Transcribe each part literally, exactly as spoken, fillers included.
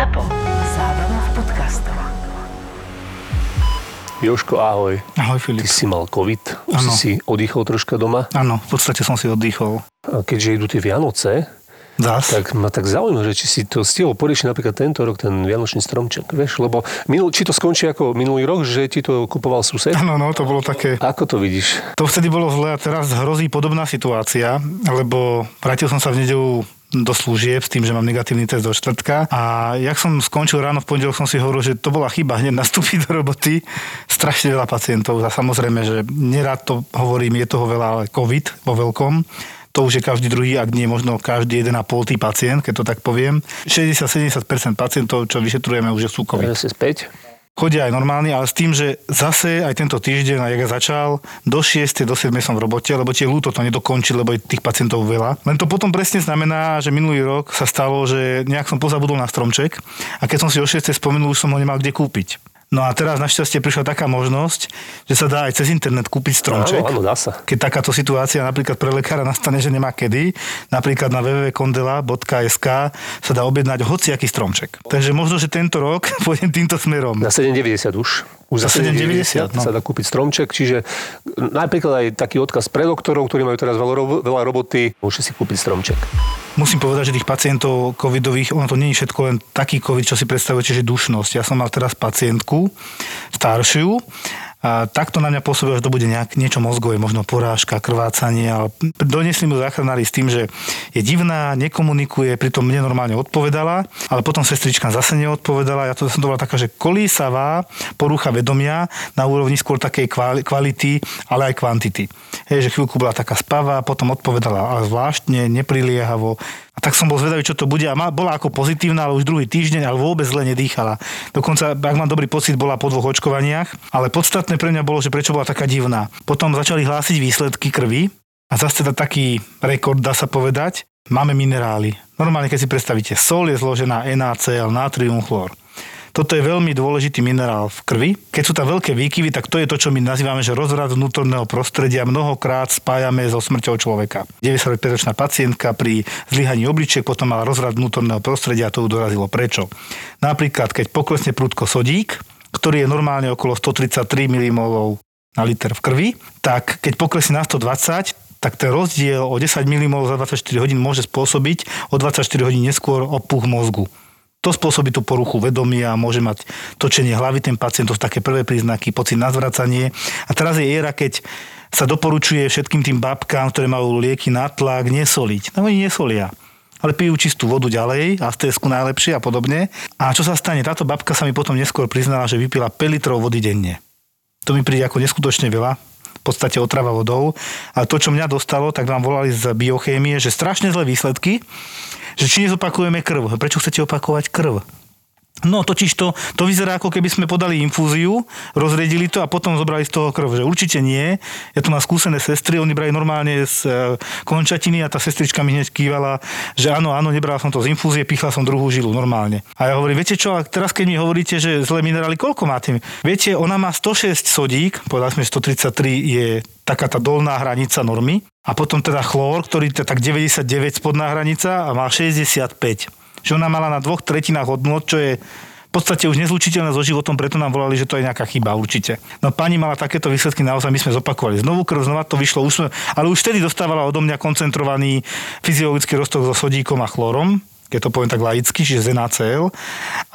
Zapo. Zábrná v podcastov. Jožko, ahoj. Ahoj, Filip. Ty si mal COVID, už ano. Si oddychol troška doma? Áno, v podstate som si oddychol. A keďže idú tie Vianoce, Zas? tak ma tak zaujíma, že či si to stihol poriešiť napríklad tento rok, ten vianočný stromček, vieš, lebo minul, či to skončí ako minulý rok, že ti to kupoval sused? Áno, no, to bolo také. Ako to vidíš? To vtedy bolo zle a teraz hrozí podobná situácia, lebo vrátil som sa v nedeľu do služieb s tým, že mám negatívny test do štvrtka. A jak som skončil ráno v pondelok, som si hovoril, že to bola chyba hneď nastúpiť do roboty. Strašne veľa pacientov. A samozrejme, že nerád to hovorím, je toho veľa, ale COVID vo veľkom. To už je každý druhý, ak nie možno každý jeden a pol tý pacient, keď to tak poviem. šesťdesiat sedemdesiat percent pacientov, čo vyšetrujeme, už sú COVID. šesťdesiatpäť Chodia aj normálne, ale s tým, že zase aj tento týždeň, aj jak začal, do šiestej do siedmej som v robote, lebo tie ľúto to nedokončí, lebo je tých pacientov veľa. Len to potom presne znamená, že minulý rok sa stalo, že nejak som pozabudol na stromček a keď som si o šiestej spomenul, už som ho nemal kde kúpiť. No a teraz našťastie prišla taká možnosť, že sa dá aj cez internet kúpiť stromček. Áno, áno, dá sa. Keď takáto situácia napríklad pre lekára nastane, že nemá kedy, napríklad na w w w bodka kondela bodka es ká sa dá objednať hociaký stromček. Takže možno, že tento rok pôjdem týmto smerom. Na sedem deväťdesiat už. Už za sedem deväťdesiat no. sa dá kúpiť stromček, čiže napríklad aj taký odkaz pre doktorov, ktorí majú teraz veľa roboty, môžete si kúpiť stromček. Musím povedať, že tých pacientov covidových, ono to nie je všetko len taký covid, čo si predstavujete, že dušnosť. Ja som mal teraz pacientku, staršiu, a takto na mňa pôsobilo, že to bude nejak, niečo mozgové, možno porážka, krvácanie, ale donesli mu záchranári s tým, že je divná, nekomunikuje, pritom mne normálne odpovedala, ale potom sestrička zase neodpovedala, ja to som to bola taká, že kolísavá porucha vedomia na úrovni skôr takej kvality, ale aj kvantity. Hej, že chvíľku bola taká spavá, potom odpovedala, ale zvláštne, nepriliehavo. A tak som bol zvedavý, čo to bude. A má, bola ako pozitívna, ale už druhý týždeň, ale vôbec zle nedýchala. Dokonca, ak mám dobrý pocit, bola po dvoch očkovaniach, ale podstatné pre mňa bolo, že prečo bola taká divná. Potom začali hlásiť výsledky krvi a zase teda taký rekord, dá sa povedať, máme minerály. Normálne, keď si predstavíte, sol je zložená NaCl, natrium, chlór. Toto je veľmi dôležitý minerál v krvi. Keď sú tam veľké výkyvy, tak to je to, čo my nazývame, že rozvrat vnútorného prostredia mnohokrát spájame so smrťou človeka. deväťdesiatpäťročná pacientka pri zlyhaní obličiek potom mala rozvrat vnútorného prostredia a to ju dorazilo. Prečo? Napríklad, keď poklesne prudko sodík, ktorý je normálne okolo stotridsaťtri milimolov na liter v krvi, tak keď poklesne na stodvadsať, tak ten rozdiel o desať milimolov za dvadsaťštyri hodín môže spôsobiť o dvadsaťštyri hodín neskôr opuch mozgu. To spôsobí tú poruchu vedomia, môže mať točenie hlavy ten pacient, to sú také prvé príznaky, pocit na zvracanie. A teraz je éra, keď sa doporučuje všetkým tým babkám, ktoré majú lieky na tlak, nesoliť. No oni nesolia, ale pijú čistú vodu ďalej, astésku najlepšie a podobne. A čo sa stane? Táto babka sa mi potom neskôr priznala, že vypila päť litrov vody denne. To mi príde ako neskutočne veľa. V podstate otrava vodou. A to, čo mňa dostalo, tak nám volali z biochémie, že strašne zlé výsledky, že či nezopakujeme krv. Prečo chcete opakovať krv? No, totiž to, to vyzerá, ako keby sme podali infúziu, rozriedili to a potom zobrali z toho krv. Že určite nie. Ja tu mám skúsené sestry, oni brali normálne z končatiny a tá sestrička mi hneď kývala, že áno, áno, nebrala som to z infúzie, pichla som druhú žilu normálne. A ja hovorím, viete čo, a teraz keď mi hovoríte, že zlé minerály, koľko máte? Viete, ona má stošesť sodík, povedali sme, že stotridsaťtri je taká tá dolná hranica normy a potom teda chlór, ktorý je tak deväťdesiatdeväť spodná hranica a má šesťdesiatpäť. Že ona mala na dvoch tretinách hodnot, čo je v podstate už nezlučiteľné so životom, preto nám volali, že to je nejaká chyba určite. No pani mala takéto výsledky, naozaj my sme zopakovali znovu krv, znova to vyšlo, už sme, ale už vtedy dostávala odo mňa koncentrovaný fyziologický roztok so sodíkom a chlórom, keď to poviem tak laicky, čiže z NaCl.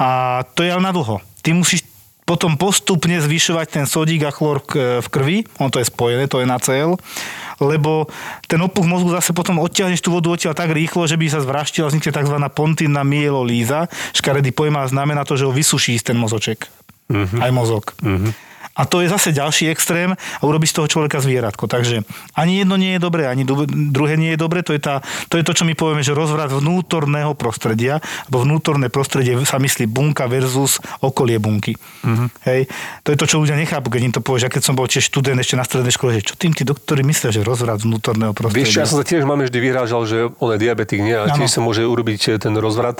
A to je ale na dlho. Ty musíš potom postupne zvyšovať ten sodík a chlór v krvi, ono to je spojené, to je NaCl, lebo ten opuch mozgu zase potom odtiahneš tú vodu odtiaľ tak rýchlo, že by sa zvraštila, vznikne tzv. Pontinná myelolíza, škaredý pojem a znamená to, že ho vysuší ten mozoček, mm-hmm. aj mozog. Mm-hmm. A to je zase ďalší extrém a urobí z toho človeka zvieratko. Takže ani jedno nie je dobré, ani druhé nie je dobré. To je, tá, to je to, čo my povieme, že rozvrat vnútorného prostredia, lebo vnútorné prostredie sa myslí bunka versus okolie bunky. Mm-hmm. Hej. To je to, čo ľudia nechápu, keď im to povieš. Ja keď som bol tiež študent ešte na strednej škole, že čo tým tí doktori myslia, že rozvrat vnútorného prostredia? Vieš, ja som sa tiež máme vždy vyhrážal, že on je diabetik, nie? A tiež sa môže urobiť ten rozvrat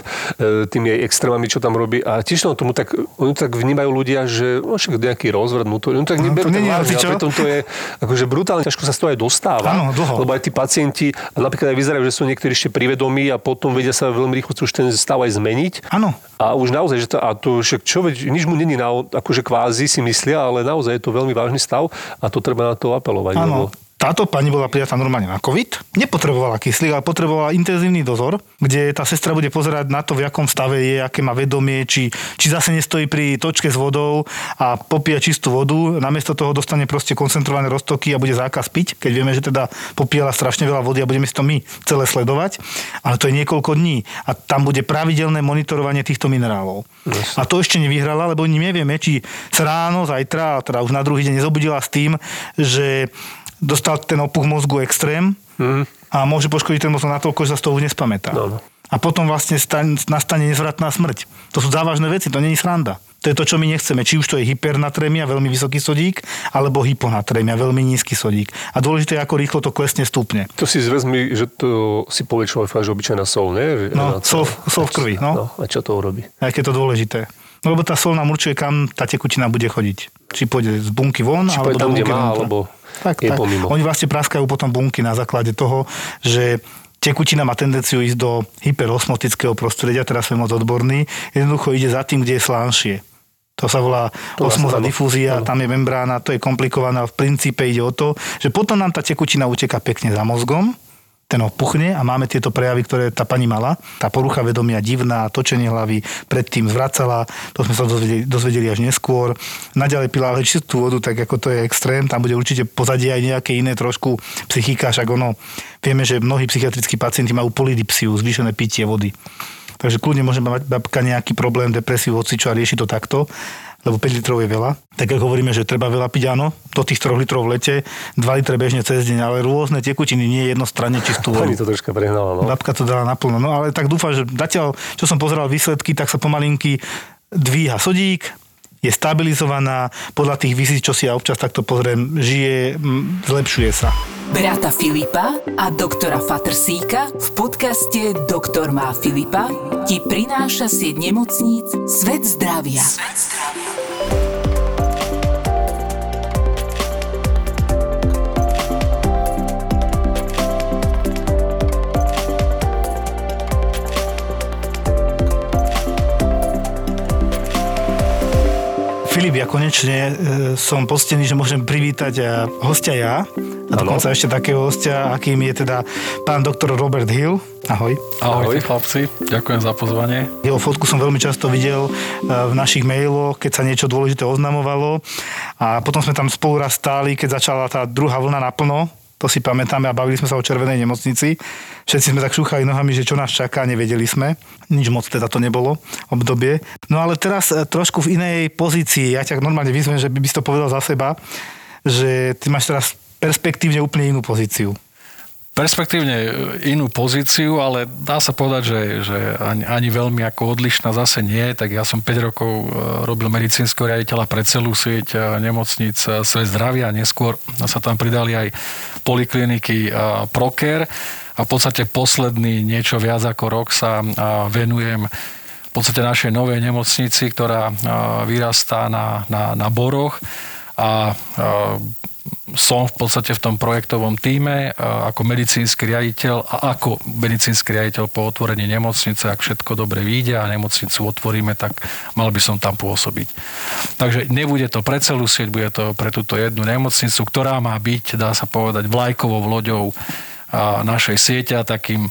tým jej extrémami, čo tam robí. A tiež tomu tak, oni tak vnímajú ľudia, že no, však nejaký rozvrat prepadnúť. No tak neberte vážne, ale pritom to je akože brutálne, ťažko sa z toho aj dostáva. Áno, dlho. Lebo aj tí pacienti napríklad aj vyzerajú, že sú niektorí ešte privedomí a potom vedia sa veľmi rýchlo už ten stav aj zmeniť. Áno. A už naozaj, že to, a to však čo, nič mu není na, akože kvázi si myslia, ale naozaj je to veľmi vážny stav a to treba na to apelovať. Áno. Lebo... Táto pani bola prijatá normálne na COVID, nepotrebovala kyslík, ale potrebovala intenzívny dozor, kde tá sestra bude pozerať na to, v akom stave je, aké má vedomie, či, či zase nestojí pri točke s vodou a popíja čistú vodu, namiesto toho dostane proste koncentrované roztoky a bude zákaz piť, keď vieme, že teda popíjala strašne veľa vody a budeme si to my celé sledovať, ale to je niekoľko dní a tam bude pravidelné monitorovanie týchto minerálov. Yes. A to ešte nevyhrala, lebo nevieme, či sa ráno, zajtra, teda už na druhý deň nezobudila s tým, že dostal ten opuch mozgu extrém mm. a môže poškodiť ten mozog natoľko, že sa z toho už nespamätá. No. A potom vlastne stan- nastane nezvratná smrť. To sú závažné veci, to nie je sranda. To je to, čo my nechceme. Či už to je hypernatrémia, veľmi vysoký sodík, alebo hyponatrémia, veľmi nízky sodík. A dôležité je, ako rýchlo to klesne stupne. To si zvezmi, že to si povie človek, že obyčajná sol, nie? No, sol, sol v krvi. No. No, a čo to urobí? A aké je to dôležité. No, lebo tá sol nám určuje, kam tá tekutina bude chodiť. Či pôjde z bunky von, či alebo do bunky má, alebo tak, je tak. Pomimo. Oni vlastne praskajú potom bunky na základe toho, že tekutina má tendenciu ísť do hyperosmotického prostredia, teraz sme moc odborní, jednoducho ide za tým, kde je slánšie. To sa volá osmoza, difúzia, tam je membrána, to je komplikovaná, v princípe ide o to, že potom nám tá tekutina uteká pekne za mozgom, ten opuchne a máme tieto prejavy, ktoré tá pani mala. Tá porucha vedomia divná, točenie hlavy, predtým zvracala, to sme sa dozvedeli, dozvedeli až neskôr. Naďalej pila čistú vodu, tak ako to je extrém, tam bude určite pozadie aj nejaké iné trošku psychika, však ono, vieme, že mnohí psychiatrickí pacienti majú polydipsiu, zvýšené pitie vody. Takže kľudne môže mať babka nejaký problém, depresiu, ocičo a rieši to takto, lebo päť litrov je veľa. Tak ako hovoríme, že treba veľa piť, áno, do tých troch litrov v lete, dva litre bežne cez deň, ale rôzne tekutiny, nie jednostranne čistú vodu. Pani to troška prehnala, no. Babka to dala naplno, no ale tak dúfam, že zatiaľ, čo som pozeral výsledky, tak sa pomalinky dvíha sodík, je stabilizovaná, podľa tých výsledkov, čo si ja občas takto pozriem, žije, zlepšuje sa. Brata Filipa a doktora Fatrsíka v podcaste Doktor má Filipa ti prináša sieť nemocníc Svet zdravia. Svet zdravia. Filip, ja konečne som postený, že môžem privítať hostia ja. A dokonca ešte takého hostia, akým je teda pán doktor Robert Hill. Ahoj. Ahoj, chlapci. Ďakujem za pozvanie. Jeho fotku som veľmi často videl v našich mailoch, keď sa niečo dôležité oznamovalo. A potom sme tam spolu raz stáli, keď začala tá druhá vlna naplno. To si pamätáme a bavili sme sa o Červenej nemocnici. Všetci sme tak šúchali nohami, že čo nás čaká, nevedeli sme. Nič moc teda to nebolo obdobie. No ale teraz trošku v inej pozícii. Ja ťa normálne vyzvem, že by si to povedal za seba, že ty máš teraz perspektívne úplne inú pozíciu. Perspektívne inú pozíciu, ale dá sa povedať, že, že ani, ani veľmi ako odlišná zase nie. Tak ja som päť rokov robil medicínskeho riaditeľa pre celú sieť nemocníc Svet zdravia. Neskôr sa tam pridali aj polikliniky ProCare a v podstate posledný niečo viac ako rok sa venujem v podstate našej novej nemocnici, ktorá vyrastá na, na, na Boroch a som v podstate v tom projektovom tíme ako medicínsky riaditeľ a ako medicínsky riaditeľ po otvorení nemocnice, ak všetko dobre vyjde a nemocnicu otvoríme, tak mal by som tam pôsobiť. Takže nebude to pre celú sieť, bude to pre túto jednu nemocnicu, ktorá má byť, dá sa povedať, vlajkovou loďou našej siete a takým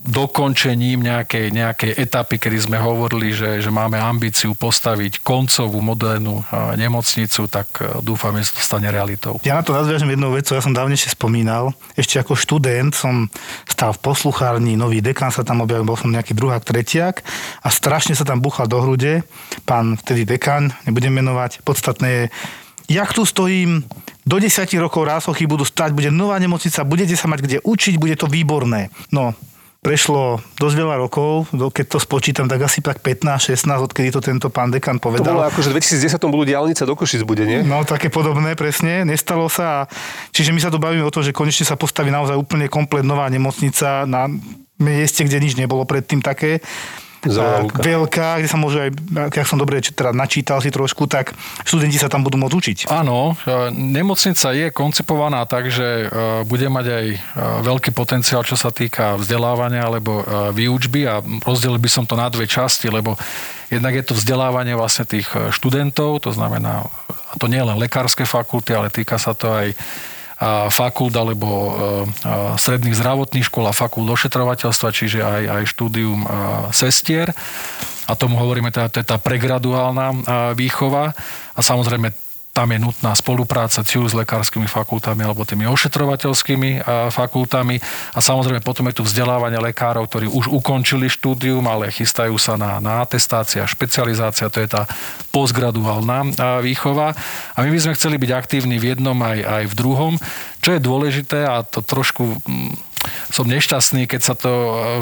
dokončením nejakej, nejakej etapy, kedy sme hovorili, že, že máme ambíciu postaviť koncovú modernú nemocnicu, tak dúfam, že to stane realitou. Ja na to nadviažem jednou vecou, ja som dávnejšie spomínal. Ešte ako študent som stál v posluchárni, nový dekan sa tam objavil, bol som nejaký druhák, tretiak a strašne sa tam búchal do hrude pán vtedy dekan, nebudem menovať, podstatné je, jak tu stojím, do desať rokov rásochy budú stať, bude nová nemocnica, budete sa mať kde učiť, bude to výborné. No, prešlo dosť veľa rokov, keď to spočítam, tak asi tak pätnásť šestnásť, odkedy to tento pán dekan povedal. To bolo ako, že v dvetisícdesať budú diaľnica do Košic, bude, nie? No, také podobné, presne, nestalo sa. Čiže my sa tu bavíme o tom, že konečne sa postaví naozaj úplne komplet nová nemocnica na mieste, kde nič nebolo predtým také. veľká, kde sa môže aj, ak som dobre teda načítal si trošku, tak študenti sa tam budú môcť učiť. Áno, nemocnica je koncipovaná tak, že bude mať aj veľký potenciál, čo sa týka vzdelávania alebo výučby, a rozdelil by som to na dve časti, lebo jednak je to vzdelávanie vlastne tých študentov, to znamená, a to nie len lekárske fakulty, ale týka sa to aj fakult alebo stredných zdravotných škôl a fakult ošetrovateľstva, čiže aj, aj štúdium sestier. A tomu hovoríme, to je tá pregraduálna výchova. A samozrejme, tam je nutná spolupráca či už s lekárskymi fakultami alebo tými ošetrovateľskými fakultami. A samozrejme, potom je tu vzdelávanie lekárov, ktorí už ukončili štúdium, ale chystajú sa na, na atestácia, špecializácia, to je tá postgraduálna výchova. A my by sme chceli byť aktívni v jednom aj, aj v druhom. Čo je dôležité, a to trošku... som nešťastný, keď sa to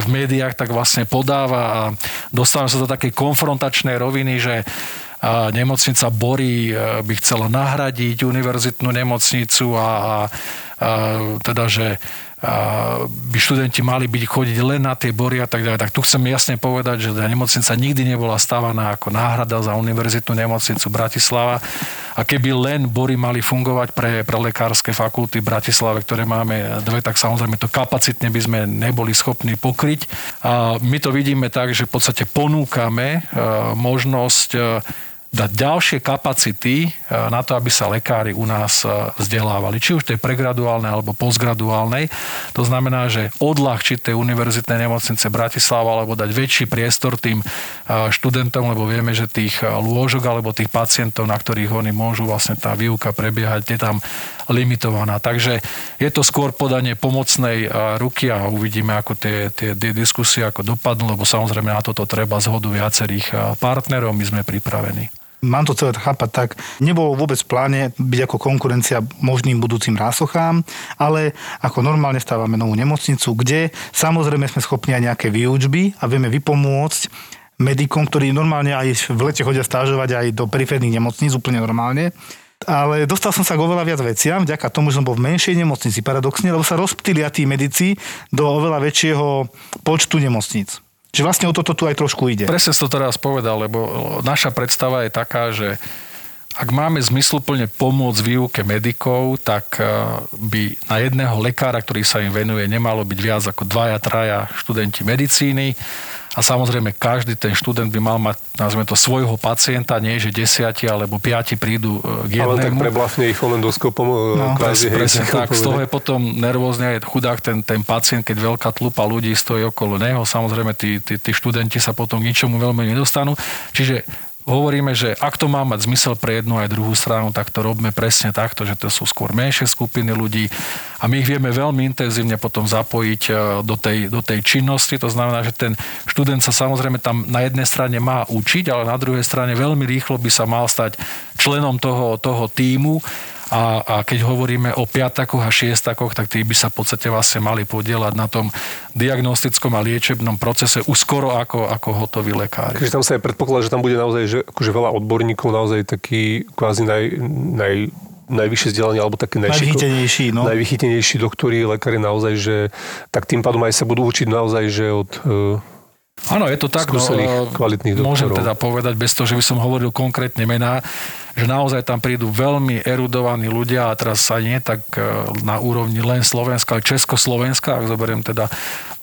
v médiách tak vlastne podáva a dostávam sa do takej konfrontačnej roviny, že nemocnica Bory by chcela nahradiť univerzitnú nemocnicu a, a, a teda, že a, by študenti mali byť chodiť len na tie Bory a tak ďalej. Tak tu chcem jasne povedať, že nemocnica nikdy nebola stavaná ako náhrada za univerzitnú nemocnicu Bratislava. A keby len Bory mali fungovať pre, pre lekárske fakulty v Bratislave, ktoré máme dve, tak samozrejme to kapacitne by sme neboli schopní pokryť. A my to vidíme tak, že v podstate ponúkame možnosť dať ďalšie kapacity na to, aby sa lekári u nás vzdelávali. Či už tej pregraduálnej alebo postgraduálnej. To znamená, že odľahčiť tej univerzitnej nemocnice Bratislava alebo dať väčší priestor tým študentom, lebo vieme, že tých lôžok alebo tých pacientov, na ktorých oni môžu vlastne tá výuka prebiehať, je tam limitovaná. Takže je to skôr podanie pomocnej ruky a uvidíme, ako tie, tie, tie diskusie ako dopadnú, lebo samozrejme na toto treba zhodu viacerých partnerov. My sme pripravení. Mám to celé chápať tak, nebolo vôbec v pláne byť ako konkurencia možným budúcim rásochám, ale ako normálne stávame novú nemocnicu, kde samozrejme sme schopní aj nejaké výučby a vieme vypomôcť medikom, ktorí normálne aj v lete chodia stážovať aj do periférnych nemocníc, úplne normálne. Ale dostal som sa k oveľa viac veciam, vďaka tomu, že som bol v menšej nemocnici, paradoxne, lebo sa rozptýlia tí medici do oveľa väčšieho počtu nemocníc. Čiže vlastne o toto tu aj trošku ide. Presne som to teraz povedal, lebo naša predstava je taká, že ak máme zmysluplne pomôcť výuke medikov, tak by na jedného lekára, ktorý sa im venuje, nemalo byť viac ako dvaja, traja študenti medicíny. A samozrejme, každý ten študent by mal mať, nazvime to, svojho pacienta, nie že desiati alebo piati prídu k jednému. Ale tak preblafne ich len doskopom. No, kvázi, presne hej, tak. Z toho je potom nervózne aj chudák ten, ten pacient, keď veľká tlupa ľudí stojí okolo neho. Samozrejme, tí, tí, tí študenti sa potom k ničomu veľmi nedostanú. Čiže hovoríme, že ak to má mať zmysel pre jednu aj druhú stranu, tak to robíme presne takto, že to sú skôr menšie skupiny ľudí a my ich vieme veľmi intenzívne potom zapojiť do tej, do tej činnosti. To znamená, že ten študent sa samozrejme tam na jednej strane má učiť, ale na druhej strane veľmi rýchlo by sa mal stať členom toho, toho tímu. A, a keď hovoríme o piatakoch a šiestakoch, tak tí by sa v podstate vlastne mali podieľať na tom diagnostickom a liečebnom procese už skoro ako, ako hotoví lekári. Takže tam sa aj predpokladá, že tam bude naozaj že, akože veľa odborníkov, naozaj taký kvázi naj, naj, najvyššie vzdelanie, alebo také najvychytenejší, no. najvychytenejší doktori, lekári naozaj, že tak tým pádom aj sa budú učiť naozaj, že od... Uh, Áno, je to tak, no, môžem teda povedať, bez toho, že by som hovoril konkrétne mená, že naozaj tam prídu veľmi erudovaní ľudia a teraz sa nie tak na úrovni len Slovenska, ale Československa, ak zoberiem teda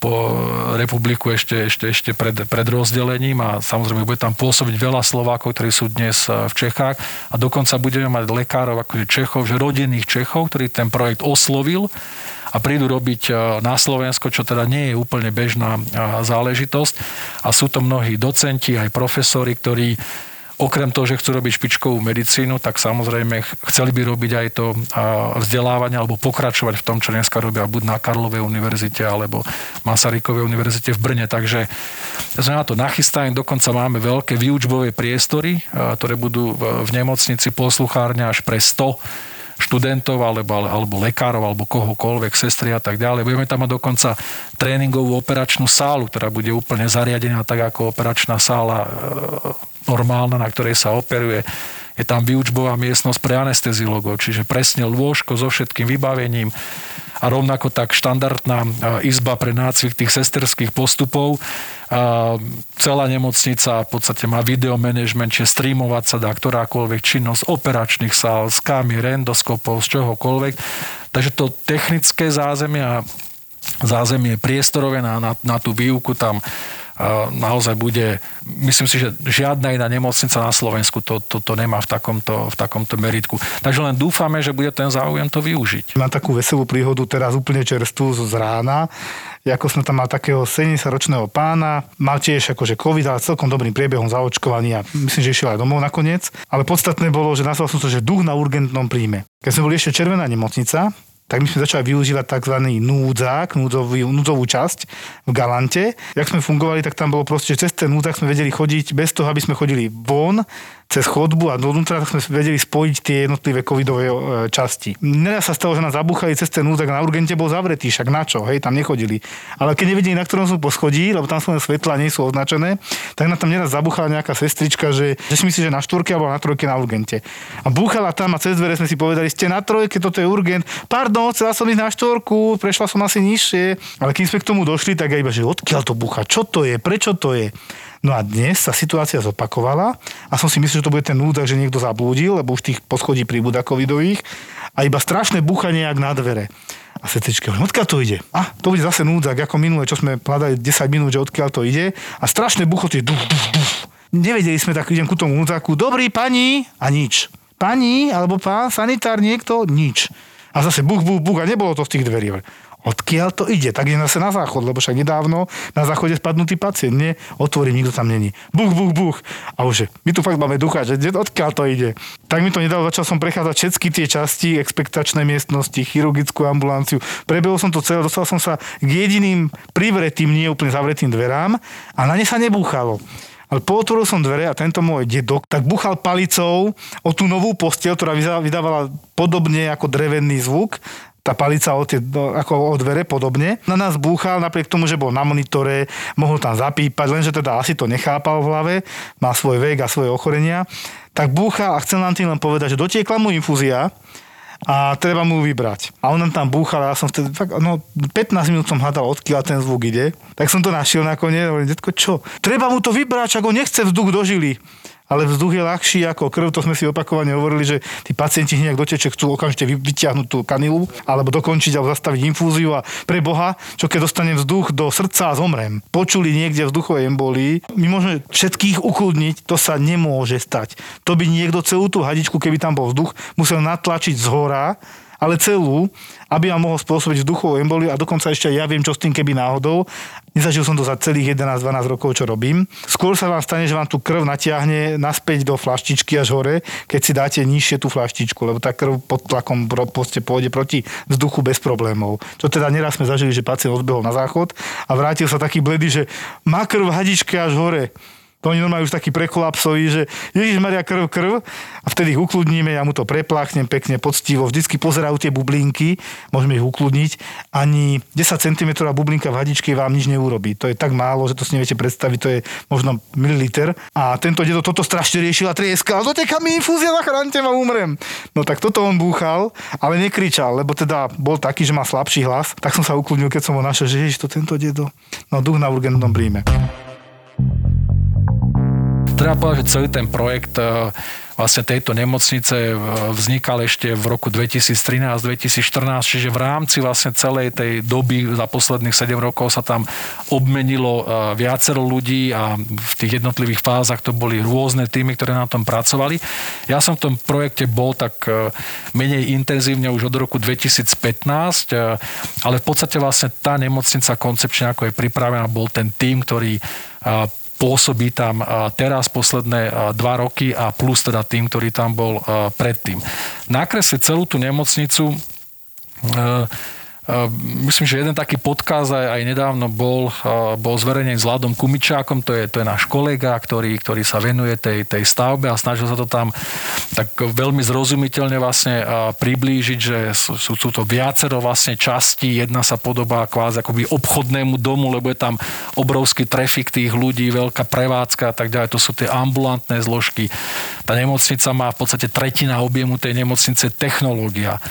po republiku ešte, ešte, ešte pred, pred rozdelením a samozrejme bude tam pôsobiť veľa Slovákov, ktorí sú dnes v Čechách a dokonca budeme mať lekárov akože Čechov, že rodených Čechov, ktorí ten projekt oslovil a prídu robiť na Slovensko, čo teda nie je úplne bežná záležitosť. A sú to mnohí docenti, aj profesori, ktorí okrem toho, že chcú robiť špičkovú medicínu, tak samozrejme chceli by robiť aj to vzdelávanie alebo pokračovať v tom, čo dneska robia buď na Karlovej univerzite alebo Masarykovej univerzite v Brne. Takže sme na to nachystaní. Dokonca máme veľké výučbové priestory, ktoré budú v nemocnici posluchárne až pre sto študentov, alebo, alebo lekárov, alebo kohokoľvek, sestry a tak ďalej. Budeme tam mať dokonca tréningovú operačnú sálu, ktorá bude úplne zariadená tak, ako operačná sála normálna, na ktorej sa operuje. je tam výučbová miestnosť pre anesteziológov, čiže presne lôžko so všetkým vybavením a rovnako tak štandardná izba pre nácvik tých sesterských postupov. A celá nemocnica v podstate má videomanagement, čiže streamovať sa dá ktorákoľvek činnosť operačných sál, z kamier, endoskopov, z čohokoľvek. Takže to technické zázemie a zázemie priestorové na, na, na tú výuku tam naozaj bude, myslím si, že žiadna iná nemocnica na Slovensku to, to, to nemá v takomto, v takomto meritku. Takže len dúfame, že bude ten záujem to využiť. Mám takú veselú príhodu teraz úplne čerstvú z rána. Ako som tam mal takého sedemdesiatročného pána, mal tiež akože covid, ale celkom dobrým priebehom zaočkovaný a myslím, že išiel aj domov nakoniec. Ale podstatné bolo, že nastal som to, že duch na urgentnom príjme. Keď sme boli ešte Červená nemocnica, tak my sme začali využívať tzv. núdzák, núdzový, núdzovú časť v Galante. Jak sme fungovali, tak tam bolo proste, že cez ten núdzák sme vedeli chodiť bez toho, aby sme chodili von, cez chodbu a dovnútra, tak sme vedeli spojiť tie jednotlivé covidové časti. Neraz sa stalo, že nás zabúchali cez ten núdzák, na urgente bol zavretý, však na čo, hej, tam nechodili. Ale keď nevedeli, na ktorom sú poschodí, lebo tam sú len svetlá, nie sú označené, tak nám tam neraz zabúchala nejaká sestrička, že, že si myslí, že na štvorke alebo na trojke na urgente. A búchala tam a cez dvere sme si povedali, ste na trojke, toto je urgent. Pár No, chcela som ísť na štvorku, prešla som asi nižšie, ale kým sme k tomu došli, tak aj iba, že odkiaľ to búcha, čo to je, prečo to je. No a dnes sa situácia zopakovala a som si myslel, že to bude ten núdzak, že niekto zablúdil, lebo už tých poschodí pribúda covidových a iba strašné búchanie jak na dvere. A sestrička, odkiaľ to ide? A to bude zase núdzak, ako minulé, čo sme hľadali desať minút, že odkiaľ to ide a strašné búchoty, duf, duf, duf. Nevedeli sme, tak idem ku tomu núdzaku, dobrý pani a nič. Pani alebo pán, sanitár niekto, nič. A zase buch, buch, buch a nebolo to z tých dverí. Odkiaľ to ide? Tak je zase na záchod, lebo však nedávno na záchode spadnutý pacient. Nie, otvorím, nikto tam není. Buch, buch, buch. A už, my tu fakt máme ducha, že odkiaľ to ide? Tak mi to nedalo, začal som prechádzať všetky tie časti, expektačné miestnosti, chirurgickú ambulanciu. Prebehol som to celé, dostal som sa k jediným privretým, nie úplne zavretým dverám a na ne sa nebúchalo. Ale pootvoril som dvere a tento môj dedok tak buchal palicou o tú novú posteľ, ktorá vydávala podobne ako drevený zvuk. Tá palica o tie, ako o dvere podobne. Na nás búchal, napriek tomu, že bol na monitore, mohol tam zapípať, lenže teda asi to nechápal v hlave, má svoj vek a svoje ochorenia. Tak búchal a chcel nám tým len povedať, že dotiekla mu infúzia a treba mu vybrať. A on nám tam búchal a ja som vtedy, fakt, no, pätnásť minút som hľadal, odkiaľ ten zvuk ide. Tak som to našiel nakoniec, hovorím, detko, čo? Treba mu to vybrať, ako nechce vzduch do žily. Ale vzduch je ľahší ako krv, to sme si opakovane hovorili, že tí pacienti hneď do teček chcú okamžite vyťahnuť tú kanilu, alebo dokončiť, alebo zastaviť infúziu a pre Boha, čo keď dostanem vzduch do srdca a zomrem. Počuli niekde vzduchové embolii. My môžeme všetkých ukludniť, to sa nemôže stať. To by niekto celú tú hadičku, keby tam bol vzduch, musel natlačiť zhora, ale celú, aby vám mohol spôsobiť vzduchovú emboliu a dokonca ešte ja viem, čo s tým, keby náhodou. Nezažil som to za celých jedenásť dvanásť rokov, čo robím. Skôr sa vám stane, že vám tu krv natiahne naspäť do flaštičky až hore, keď si dáte nižšie tú flaštičku, lebo tá krv pod tlakom proste pôjde proti vzduchu bez problémov. Čo teda neraz sme zažili, že pacient odbehol na záchod a vrátil sa taký bledý, že má krv v hadičke až hore. To oni normálne už taký prekolapsoví, že Ježišmaria krv, krv a vtedy ich ukludníme, ja mu to prepláchnem pekne, poctivo. Vždycky pozerajú tie bublinky, môžeme ich ukludniť. Ani desať centimetrov bublinka v hadičke vám nič neurobí. To je tak málo, že to si neviete predstaviť, to je možno mililiter. A tento dedo toto strašne riešil a trieskal, doteká mi infúzia, zachránte ma, umrem. No tak toto on búchal, ale nekričal, lebo teda bol taký, že má slabší hlas. Tak som sa ukludnil, keď som ho našiel, že ježiš, to tento dedo. No duch na urgentnom príjme. Treba povedať, že celý ten projekt vlastne tejto nemocnice vznikal ešte v roku dvetisíctrinásť dvetisícštrnásť, čiže v rámci vlastne celej tej doby za posledných sedem rokov sa tam obmenilo viacero ľudí a v tých jednotlivých fázach to boli rôzne týmy, ktoré na tom pracovali. Ja som v tom projekte bol tak menej intenzívne už od roku dvetisícpätnásť, ale v podstate vlastne tá nemocnica koncepčne ako je pripravená, bol ten tým, ktorý pôsobí tam teraz posledné dva roky a plus teda tým, ktorý tam bol predtým. Nakresli celú tú nemocnicu. Myslím, že jeden taký podcast aj nedávno bol, bol zverejnený s Vladom Kumičákom, to je, to je náš kolega, ktorý, ktorý sa venuje tej, tej stavbe a snažil sa to tam tak veľmi zrozumiteľne vlastne priblížiť, že sú, sú to viacero vlastne časti, jedna sa podobá kvázi akoby obchodnému domu, lebo je tam obrovský trafik tých ľudí, veľká prevádzka a tak ďalej, to sú tie ambulantné zložky. Tá nemocnica má v podstate tretina objemu tej nemocnice technológia.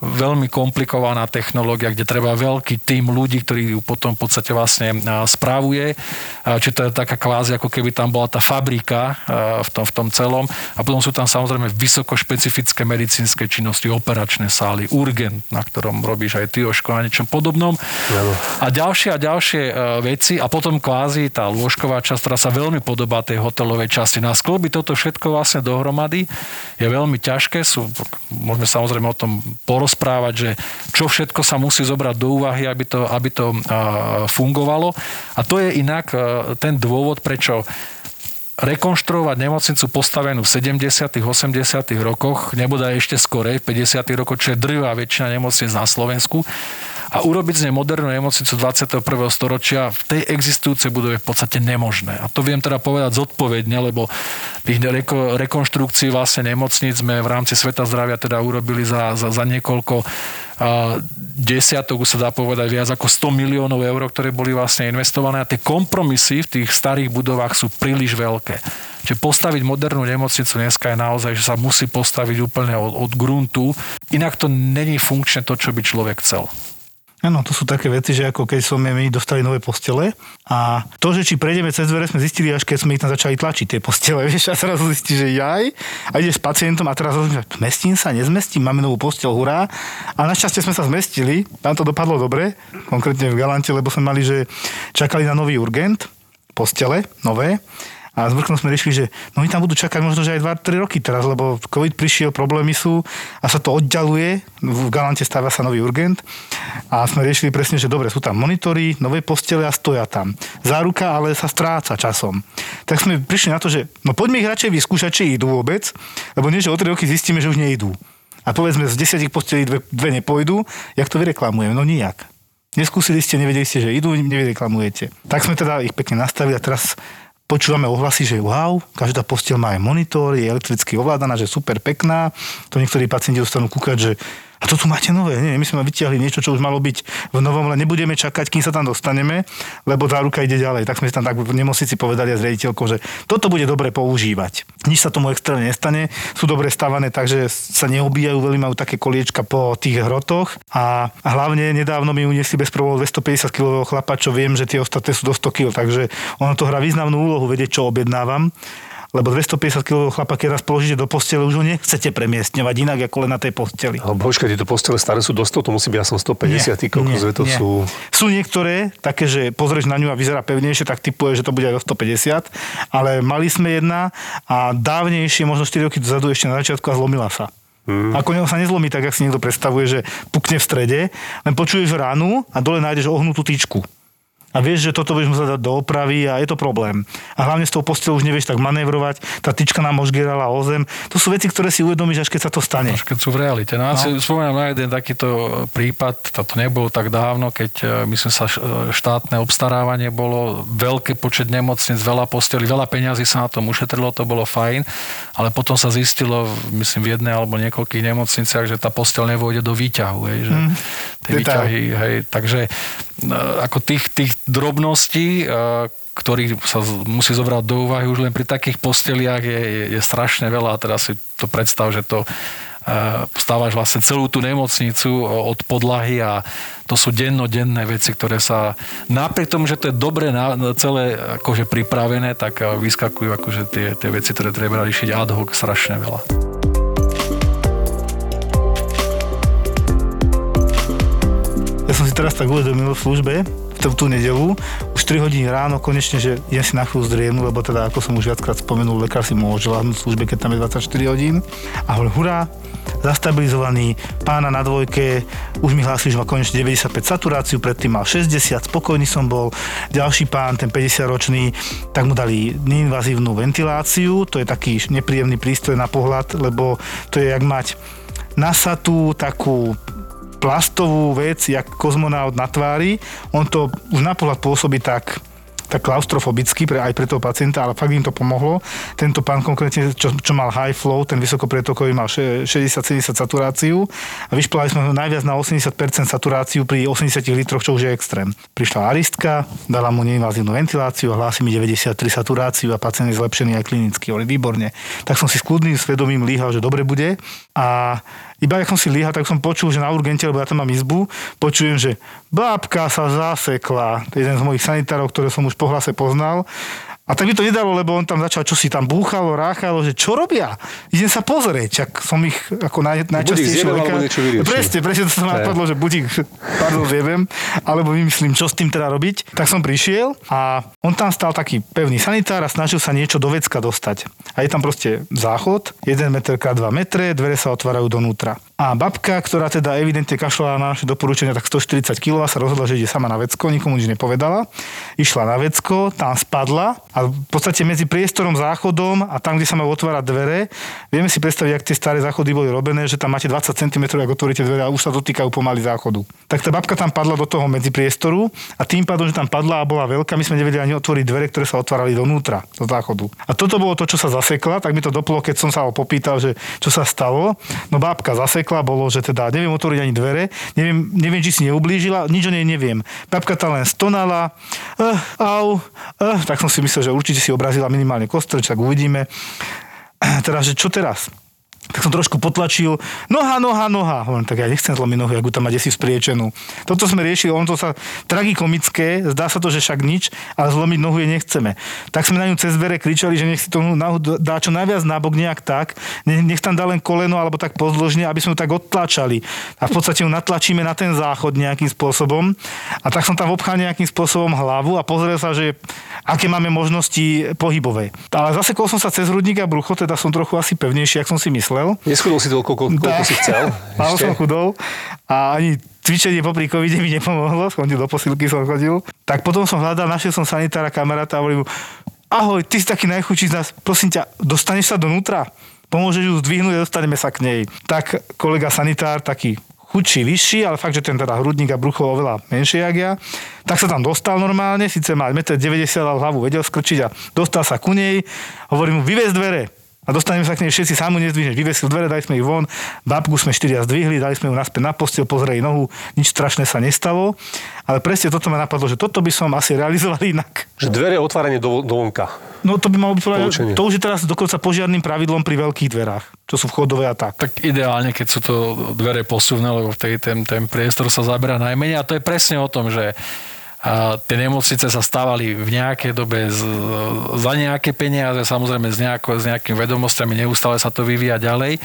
Veľmi komplikovaná technológia, kde treba veľký tím ľudí, ktorí ju potom v podstate vlastne správuje. Čiže to je taká kvázi, ako keby tam bola tá fabrika v tom, v tom celom. A potom sú tam samozrejme vysokošpecifické medicínske činnosti, operačné sály, urgent, na ktorom robíš aj ty, Jožko, na niečom podobnom. Jalo. A ďalšie a ďalšie veci. A potom kvázi tá lôžková časť, ktorá sa veľmi podobá tej hotelovej časti. Na skloby toto všetko vlastne dohromady je veľmi ťažké. Sú, môžeme samozrejme o tom porozprávať, správať, že čo všetko sa musí zobrať do úvahy, aby to, aby to fungovalo. A to je inak ten dôvod, prečo rekonštruovať nemocnicu postavenú v sedemdesiatych, osemdesiatych rokoch, nebodaj ešte skorej, v päťdesiatych rokoch, čo je drvá väčšina nemocnic na Slovensku, a urobiť z nej modernú nemocnicu dvadsiateho prvého storočia v tej existujúcej budove v podstate nemožné. A to viem teda povedať zodpovedne, lebo tých reko, rekonštrukcií vlastne nemocnic sme v rámci Sveta zdravia teda urobili za, za, za niekoľko a desiatok, sa dá povedať, viac ako sto miliónov eur, ktoré boli vlastne investované, a tie kompromisy v tých starých budovách sú príliš veľké. Čiže postaviť modernú nemocnicu dneska je naozaj, že sa musí postaviť úplne od, od gruntu, inak to není funkčné to, čo by človek chcel. Áno, to sú také veci, že ako keď sme my dostali nové postele a to, že či prejdeme cez dvere, sme zistili, až keď sme ich tam začali tlačiť, tie postele, vieš, a teraz zistíš, že jaj, a ideš s pacientom a teraz rozumiem, že zmestím sa, nezmestím, máme novú posteľ, hurá, a našťastie sme sa zmestili, tam to dopadlo dobre, konkrétne v Galante, lebo sme mali, že čakali na nový urgent, postele, nové, a s Brkom sme riešili, že no my tam budú čakať možno, že aj dva tri roky teraz, lebo COVID prišiel, problémy sú a sa to oddialuje. V Galante stáva sa nový urgent a sme riešili presne, že dobre, sú tam monitory, nové postele a stoja tam. Záruka ale sa stráca časom. Tak sme prišli na to, že no poďme ich radšej vyskúšať, či idú vôbec, lebo nie, že o tri roky zistíme, že už neidú. A povedzme, z desiatich postelí dve, dve nepôjdu, jak to vyreklamujeme? No nijak. Neskúsili ste, nevedeli ste, že idú, nevyreklamujete. Tak sme teda ich pekne nastavili a teraz počúvame ohlasy, že wow, každá posteľ má aj monitor, je elektricky ovládaná, že super pekná. To niektorí pacienti dostanú kúkať, že a to tu máte nové, nie? My sme vytiahli niečo, čo už malo byť v novom, ale nebudeme čakať, kým sa tam dostaneme, lebo tá ruka ide ďalej. Tak sme tam tak v nemocnici povedali a s riaditeľkou, že toto bude dobre používať. Nič sa tomu extrémne nestane, sú dobre stavané, takže sa neobíjajú, veľmi majú také koliečka po tých hrotoch a hlavne nedávno mi uniesli bez problémov dvestopäťdesiat kilového chlapa, čo viem, že tie ostatné sú do sto kilogramov, takže ono to hrá významnú úlohu, vedieť, čo objednávam. Lebo dvestopäťdesiat kilového chlapa, keď raz položíte do postele, už ho nechcete premiestňovať inak, ako len na tej posteli. Ale božka, tieto postele staré sú do sto, to musí byť asi stopäťdesiat, koľko zve to sú. Sú niektoré také, že pozrieš na ňu a vyzerá pevnejšie, tak typuje, že to bude aj do stopäťdesiat, ale mali sme jedna a dávnejšie, možno štyri roky dozadu ešte na začiatku a zlomila sa. Hmm. Ako neho sa nezlomí, tak jak si niekto predstavuje, že pukne v strede, len počuješ ránu a dole nájdeš ohnutú tyčku. A vieš, že toto budeš musieť dať do opravy a je to problém. A hlavne s tou posteľou už nevieš tak manévrovať, tá tyčka nám ožgerala o zem. To sú veci, ktoré si uvedomíš, až keď sa to stane. Až keď sú v realite. No, no. Ja si spomínam na jeden takýto prípad, to nebolo tak dávno, keď myslím sa štátne obstarávanie bolo, veľký počet nemocnic, veľa postelí, veľa peňazí sa na tom ušetrilo, to bolo fajn, ale potom sa zistilo, myslím, v jednej alebo niekoľkých nemocniciach, že tá posteľ nevôjde do výťahu. Hej, že mm. tie výťahy, hej, takže ako tých, tých drobností, ktorých sa musí zobrať do úvahy, už len pri takých posteliach je, je, je strašne veľa. A teraz si to predstav, že to stávaš vlastne celú tú nemocnicu od podlahy a to sú dennodenné veci, ktoré sa napriek tomu, že to je dobre na, celé akože pripravené, tak vyskakujú akože tie, tie veci, ktoré treba riešiť ad hoc strašne veľa. Ja som si teraz tak uvedomil v službe, v tú nedeľu, už tri hodiny ráno konečne, že idem si na chvíľu zdriemnu, lebo teda, ako som už viackrát spomenul, lekár si môže ľahnúť v službe, keď tam je dvadsaťštyri hodín. A hovorím, hurá, zastabilizovaný, pána na dvojke, už mi hlási, že má konečne deväťdesiatpäť saturáciu, predtým mal šesťdesiat, spokojný som bol. Ďalší pán, ten päťdesiatročný, tak mu dali neinvazívnu ventiláciu, to je taký nepríjemný prístroj na pohľad, lebo to je jak mať nasatú takú plastovú vec, jak kozmonaut na tvári. On to už na pohľad pôsobí tak tak klaustrofobicky pre, aj pre toho pacienta, ale fakt im to pomohlo. Tento pán konkrétne, čo, čo mal high flow, ten vysokoprietokový, mal šesťdesiat sedemdesiat saturáciu a vyšplhali sme najviac na osemdesiat percent saturáciu pri osemdesiatich litroch, čo už je extrém. Prišla aristka, dala mu neinvazívnu ventiláciu a hlási mi deväťdesiattri saturáciu a pacient je zlepšený aj klinicky, ale výborne. Tak som si s kľudným svedomím líhal, že dobre bude a iba jak som si líhal, tak som počul, že na urgente, lebo ja tam mám izbu, počujem, že bábka sa zasekla. To je jeden z mojich sanitárov, ktoré som už po hlase poznal. A tak mi to nedalo, lebo on tam začal, čo si tam búchalo, ráchalo, že čo robia? Idem sa pozrieť, čak som ich ako naj, najčastejšie... Budík zjebem, Presne, presne to sa ma napadlo, že budík, pardon, zjebem, alebo vymyslím, čo s tým teda robiť. Tak som prišiel a on tam stal taký pevný sanitár a snažil sa niečo do vecka dostať. A je tam proste záchod, jeden meter krát dva metre, dvere sa otvárajú donútra. A babka, ktorá teda evidentne kašľala na naše doporučenia, tak stoštyridsať kilogramov, sa rozhodla, že ide sama na vecko, nikomu nič nepovedala. Išla na vecko, tam spadla a v podstate medzi priestorom, záchodom a tam, kde sa majú otvárať dvere, vieme si predstaviť, jak tie staré záchody boli robené, že tam máte dvadsať centimetrov, ak otvoríte dvere a už sa dotýkajú pomaly záchodu. Tak tá babka tam padla do toho medzi priestoru a tým pádom, že tam padla a bola veľká, my sme nevedeli ani otvoriť dvere, ktoré sa otvárali donútra, do záchodu. A toto bolo to, čo sa zasekla, tak mi to doplo, keď som sa ho popýtal, že čo sa stalo. No babka zasekla, bolo, že teda neviem otvoriť ani dvere, neviem, neviem, či si neublížila, nič o nej neviem. Babka tá len stonala, eh, au, eh, tak som si myslel, že určite si obrazila minimálne kostrč, tak uvidíme. Teda, že čo teraz? Tak som trošku potlačil, noha, noha, noha. Hovorím, tak ja nechcem zlomiť nohu, ako tam má desi spriečenú. Toto sme riešili, on to sa tragikomické, zdá sa to, že však nič, ale zlomiť nohu je nechceme. Tak sme na ňu cez dvere kričali, že nech si to nohu dá čo najviac nábok nejak tak, nech tam dá len koleno alebo tak pozdĺžne, aby sme ju tak odtlačali. A v podstate ju natlačíme na ten záchod nejakým spôsobom. A tak som tam obchal nejakým spôsobom hlavu a pozrel sa, že aké máme možnosti pohybové. Ale zasekol som sa cez hrudník a brucho, teda som trochu asi pevnejší, ako som si myslel. Neschudol si toľko, koľko tak, si chcel. Málo som chudol a ani cvičenie popri covide mi nepomohlo, skončil do posilky som chodil. Tak potom som hľadal, našiel som sanitára, kamaráta a hovorím mu, ahoj, ty si taký najchudší z nás, prosím ťa, dostaneš sa donútra? Pomôžeš ju zdvihnúť a dostaneme sa k nej. Tak kolega sanitár, taký chudší, vyšší, ale fakt, že ten teda hrudník a brucho oveľa menšie jak ja, tak sa tam dostal normálne, síce má jeden deväťdesiat metra, ale hlavu vedel skrčiť a dostal sa ku nej. Hovorím mu, vyvez dvere. A dostaneme sa k nej všetci, sám ju nezdvihneš. Vyvesil dvere, dali sme ich von, babku sme štyria zdvihli, dali sme ju naspäť na posteľ, pozreli nohu, nič strašné sa nestalo. Ale presne toto ma napadlo, že toto by som asi realizoval inak. Že dvere je otváranie do, do vonka. No to by malo byť, poučenie. To už je teraz dokonca požiarnym pravidlom pri veľkých dverách, čo sú vchodové a tak. Tak ideálne, keď sú to dvere posuvné, lebo vtedy ten, ten priestor sa zaberá najmenej. A to je presne o tom, že a tie nemocnice sa stávali v nejakej dobe z, za nejaké peniaze, samozrejme s, nejako, s nejakými vedomostiami, neustále sa to vyvíja ďalej.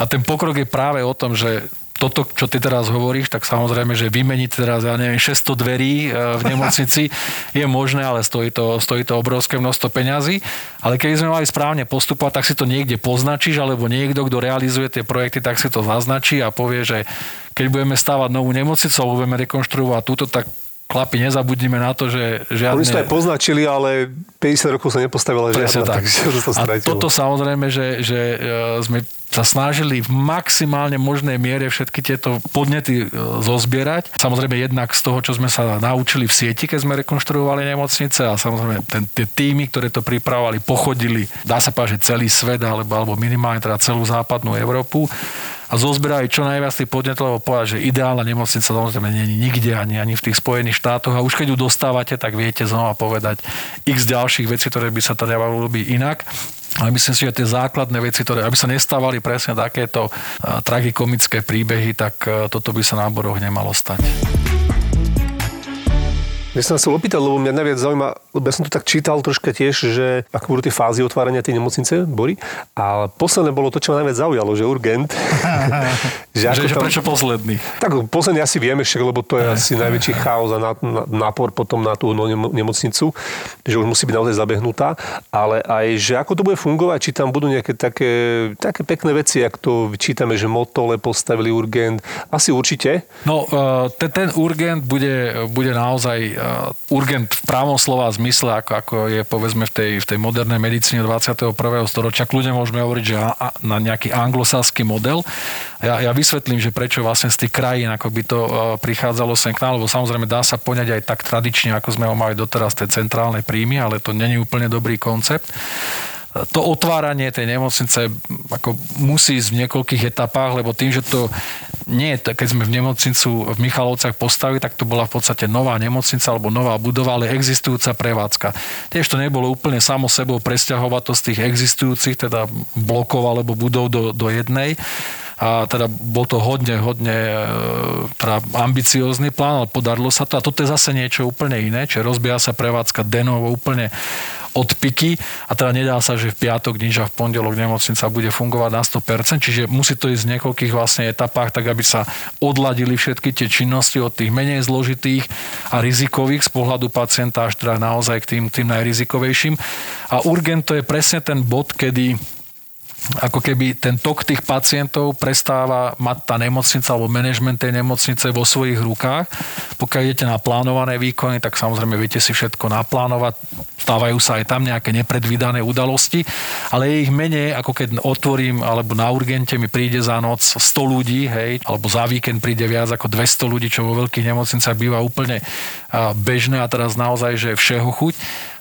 A ten pokrok je práve o tom, že toto, čo ty teraz hovoríš, tak samozrejme, že vymeniť teraz, ja neviem, šesťsto dverí v nemocnici je možné, ale stojí to, stojí to obrovské množstvo peňazí. Ale keby sme mali správne postupovať, tak si to niekde poznačíš, alebo niekto, kto realizuje tie projekty, tak si to zaznačí a povie, že keď budeme stávať novú nemocnicu, alebo budeme rekonštruovať túto, tak chlapi, nezabudnime na to, že žiadne... Oni sa aj poznačili, ale päťdesiat rokov sa nepostavila žiadna. Tak. To a toto samozrejme, že, že sme sa snažili v maximálne možnej miere všetky tieto podnety zozbierať. Samozrejme jednak z toho, čo sme sa naučili v sieti, keď sme rekonštruovali nemocnice a samozrejme ten, tie týmy, ktoré to pripravovali, pochodili, dá sa povedať, že celý svet alebo, alebo minimálne teda celú západnú Európu a zozbierali čo najviac tých podnetov, lebo povedať, že ideálna nemocnica samozrejme nie je nikde, ani, ani v tých Spojených štátoch a už keď ju dostávate, tak viete znova povedať x ďalších vecí, ktoré by sa teda dalo robiť inak. Ale myslím si, že tie základné veci, ktoré, aby sa nestávali presne takéto uh, tragikomické príbehy, tak uh, toto by sa na oboroch nemalo stať. Ja som sa chcel opýtať, lebo mňa najviac zaujíma, lebo ja som to tak čítal troška tiež, že ako budú tie fázy otvárania tej nemocnice, Bory. A posledné bolo to, čo ma najviac zaujalo, že urgent. že že, že tam... prečo posledný? Tak posledný asi vieme však, lebo to je asi najväčší chaos a nápor potom na tú nemocnicu, že už musí byť naozaj zabehnutá. Ale aj, že ako to bude fungovať, či tam budú nejaké také, také pekné veci, ako to čítame, že Motole postavili urgent. Asi určite. No, ten urgent bude naozaj urgent v právom slova zmysle, ako, ako je povedzme v tej, v tej modernej medicíne dvadsiateho prvého storočia. Kľudne môžeme hovoriť, že na nejaký anglosaský model. Ja, ja vysvetlím, že prečo vlastne z tých krajín ako by to prichádzalo sem k nám, lebo samozrejme dá sa poňať aj tak tradične, ako sme ho mali doteraz, tej centrálnej príjmy, ale to není úplne dobrý koncept. To otváranie tej nemocnice ako musí ísť v niekoľkých etapách, lebo tým, že to nie je, keď sme v nemocnicu v Michalovcach postavili, tak to bola v podstate nová nemocnica alebo nová budova, ale existujúca prevádzka. Tiež to nebolo úplne samo sebou presťahovať to z tých existujúcich, teda blokov alebo budov do, do jednej. A teda bol to hodne, hodne teda ambiciózny plán, ale podarilo sa to. A toto je zase niečo úplne iné, čiže rozbieha sa prevádzka denovo úplne od piky a teda nedá sa, že v piatok nič a v pondelok nemocnica bude fungovať na sto percent, čiže musí to ísť v niekoľkých vlastne etapách, tak aby sa odladili všetky tie činnosti od tých menej zložitých a rizikových z pohľadu pacienta až teda naozaj k tým, tým najrizikovejším. A urgent to je presne ten bod, kedy ako keby ten tok tých pacientov prestáva mať tá nemocnica alebo manažment tej nemocnice vo svojich rukách. Pokiaľ idete na plánované výkony, tak samozrejme viete si všetko naplánovať. Stávajú sa aj tam nejaké nepredvídané udalosti, ale je ich menej, ako keď otvorím, alebo na urgente mi príde za noc sto ľudí, hej, alebo za víkend príde viac ako dvesto ľudí, čo vo veľkých nemocnicách býva úplne bežné a teraz naozaj, že všeho chuť.